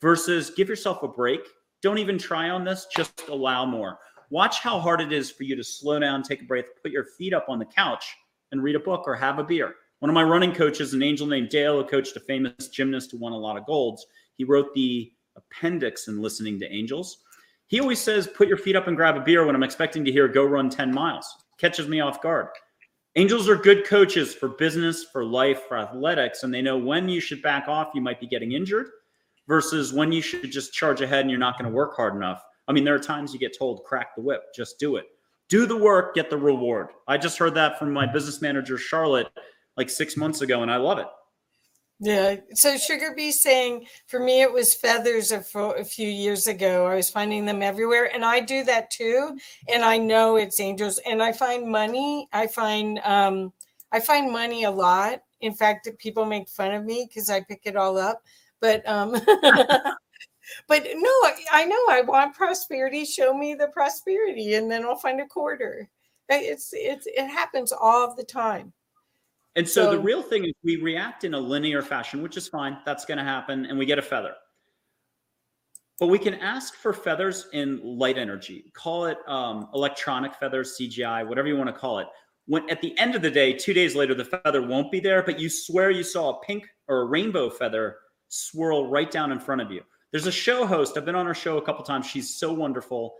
versus give yourself a break. Don't even try on this, just allow more. Watch how hard it is for you to slow down, take a breath, put your feet up on the couch and read a book or have a beer. One of my running coaches, an angel named Dale, who coached a famous gymnast who won a lot of golds, he wrote the appendix in Listening to Angels. He always says, put your feet up and grab a beer when I'm expecting to hear, go run 10 miles. Catches me off guard. Angels are good coaches for business, for life, for athletics, and they know when you should back off, you might be getting injured, versus when you should just charge ahead and you're not going to work hard enough. I mean, there are times you get told, crack the whip, just do it. Do the work, get the reward. I just heard that from my business manager, Charlotte, like 6 months ago, and I love it. Yeah. So Sugar Bee saying, for me, it was feathers a few years ago. I was finding them everywhere. And I do that too. And I know it's angels. And I find money. I find money a lot. In fact, people make fun of me because I pick it all up. But but no, I know I want prosperity. Show me the prosperity, and then I'll find a quarter. It happens all of the time. And so the real thing is we react in a linear fashion, which is fine. That's going to happen. And we get a feather. But we can ask for feathers in light energy. Call it electronic feathers, CGI, whatever you want to call it. When at the end of the day, 2 days later, the feather won't be there. But you swear you saw a pink or a rainbow feather swirl right down in front of you. There's a show host. I've been on her show a couple of times. She's so wonderful.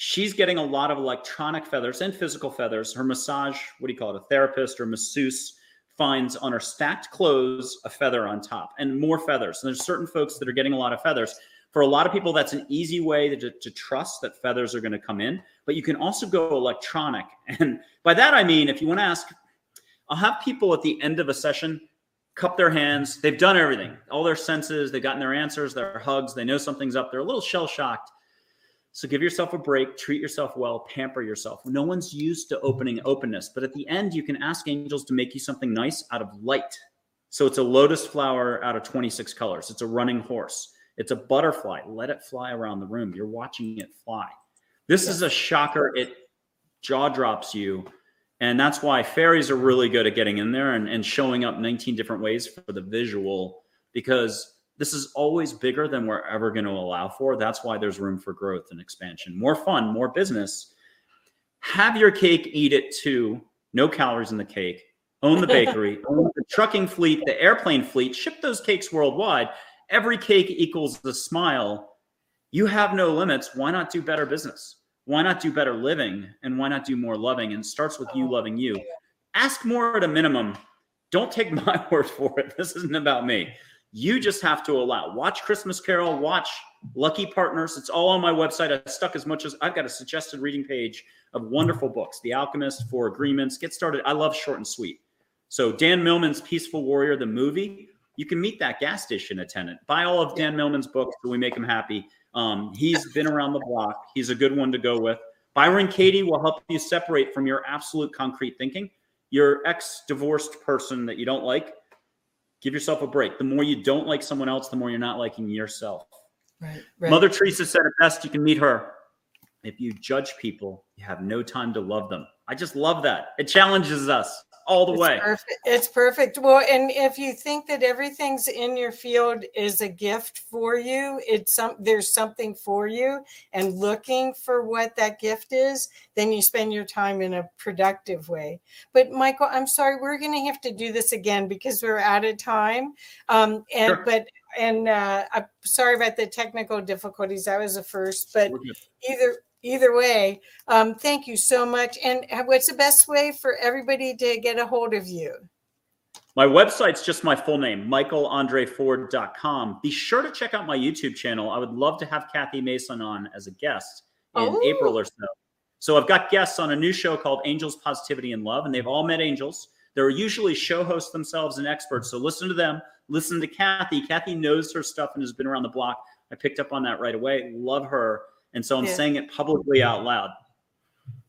She's getting a lot of electronic feathers and physical feathers. Her massage, a therapist or masseuse finds on her stacked clothes a feather on top and more feathers. And there's certain folks that are getting a lot of feathers. For a lot of people, that's an easy way to trust that feathers are going to come in. But you can also go electronic. And by that, I mean, if you want to ask, I'll have people at the end of a session cup their hands. They've done everything, all their senses. They've gotten their answers, their hugs. They know something's up. They're a little shell-shocked. So give yourself a break, treat yourself well, pamper yourself. No one's used to openness, but at the end, you can ask angels to make you something nice out of light. So it's a lotus flower out of 26 colors. It's a running horse. It's a butterfly. Let it fly around the room. You're watching it fly. This is a shocker. It jaw drops you. And that's why fairies are really good at getting in there and showing up 19 different ways for the visual, because this is always bigger than we're ever going to allow for. That's why there's room for growth and expansion, more fun, more business. Have your cake, eat it too. No calories in the cake. Own the bakery, own the trucking fleet, the airplane fleet, ship those cakes worldwide. Every cake equals the smile. You have no limits. Why not do better business? Why not do better living? And why not do more loving? And it starts with you loving you. Ask more at a minimum. Don't take my word for it. This isn't about me. You just have to allow. Watch Christmas Carol. Watch Lucky Partners. It's all on my website. I stuck as much as I've got a suggested reading page of wonderful books. The Alchemist, Four Agreements. Get started. I love short and sweet. So Dan Millman's Peaceful Warrior, the movie, you can meet that gas station attendant. Buy all of Dan Millman's books so we make him happy. He's been around the block. He's a good one to go with. Byron Katie will help you separate from your absolute concrete thinking. Your ex-divorced person that you don't like, give yourself a break. The more you don't like someone else, the more you're not liking yourself. Right. Mother Teresa said it best. You can meet her. If you judge people, you have no time to love them. I just love that. It challenges us. All the way. Perfect. It's perfect. Well, and if you think that everything's in your field is a gift for you, there's something for you, and looking for what that gift is, then you spend your time in a productive way. But Michael, I'm sorry, we're going to have to do this again because we're out of time. Sure. But I'm sorry about the technical difficulties. That was the first, but Either way, thank you so much. And what's the best way for everybody to get a hold of you? My website's just my full name, michaelandreford.com. Be sure to check out my YouTube channel. I would love to have Kathy Mason on as a guest in April or so. So I've got guests on a new show called Angels, Positivity, and Love, and they've all met angels. They're usually show hosts themselves and experts. So listen to them. Listen to Kathy. Kathy knows her stuff and has been around the block. I picked up on that right away. Love her. And so I'm saying it publicly out loud.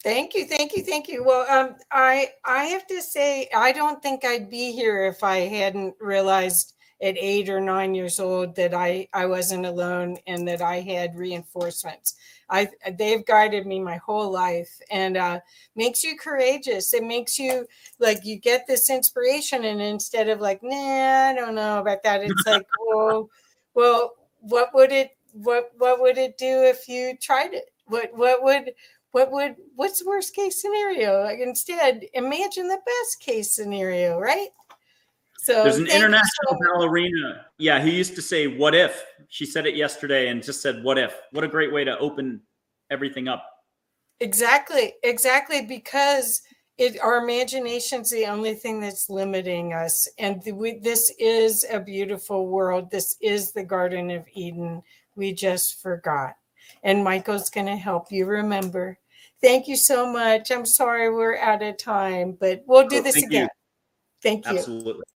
Thank you. Thank you. Thank you. Well, I have to say, I don't think I'd be here if I hadn't realized at 8 or 9 years old that I wasn't alone and that I had reinforcements. They've guided me my whole life, and makes you courageous. It makes you like, you get this inspiration, and instead of like, nah, I don't know about that, it's like, oh, well, what would it do if you tried it? What's the worst case scenario? Instead, imagine the best case scenario, right? So there's an international ballerina. Yeah. Who used to say, what if? She said it yesterday and just said, what if? What a great way to open everything up. Exactly. Exactly. Because our imagination's the only thing that's limiting us. And this is a beautiful world. This is the Garden of Eden. We just forgot. And Michael's going to help you remember. Thank you so much. I'm sorry we're out of time, but we'll do this again. Thank you. Absolutely.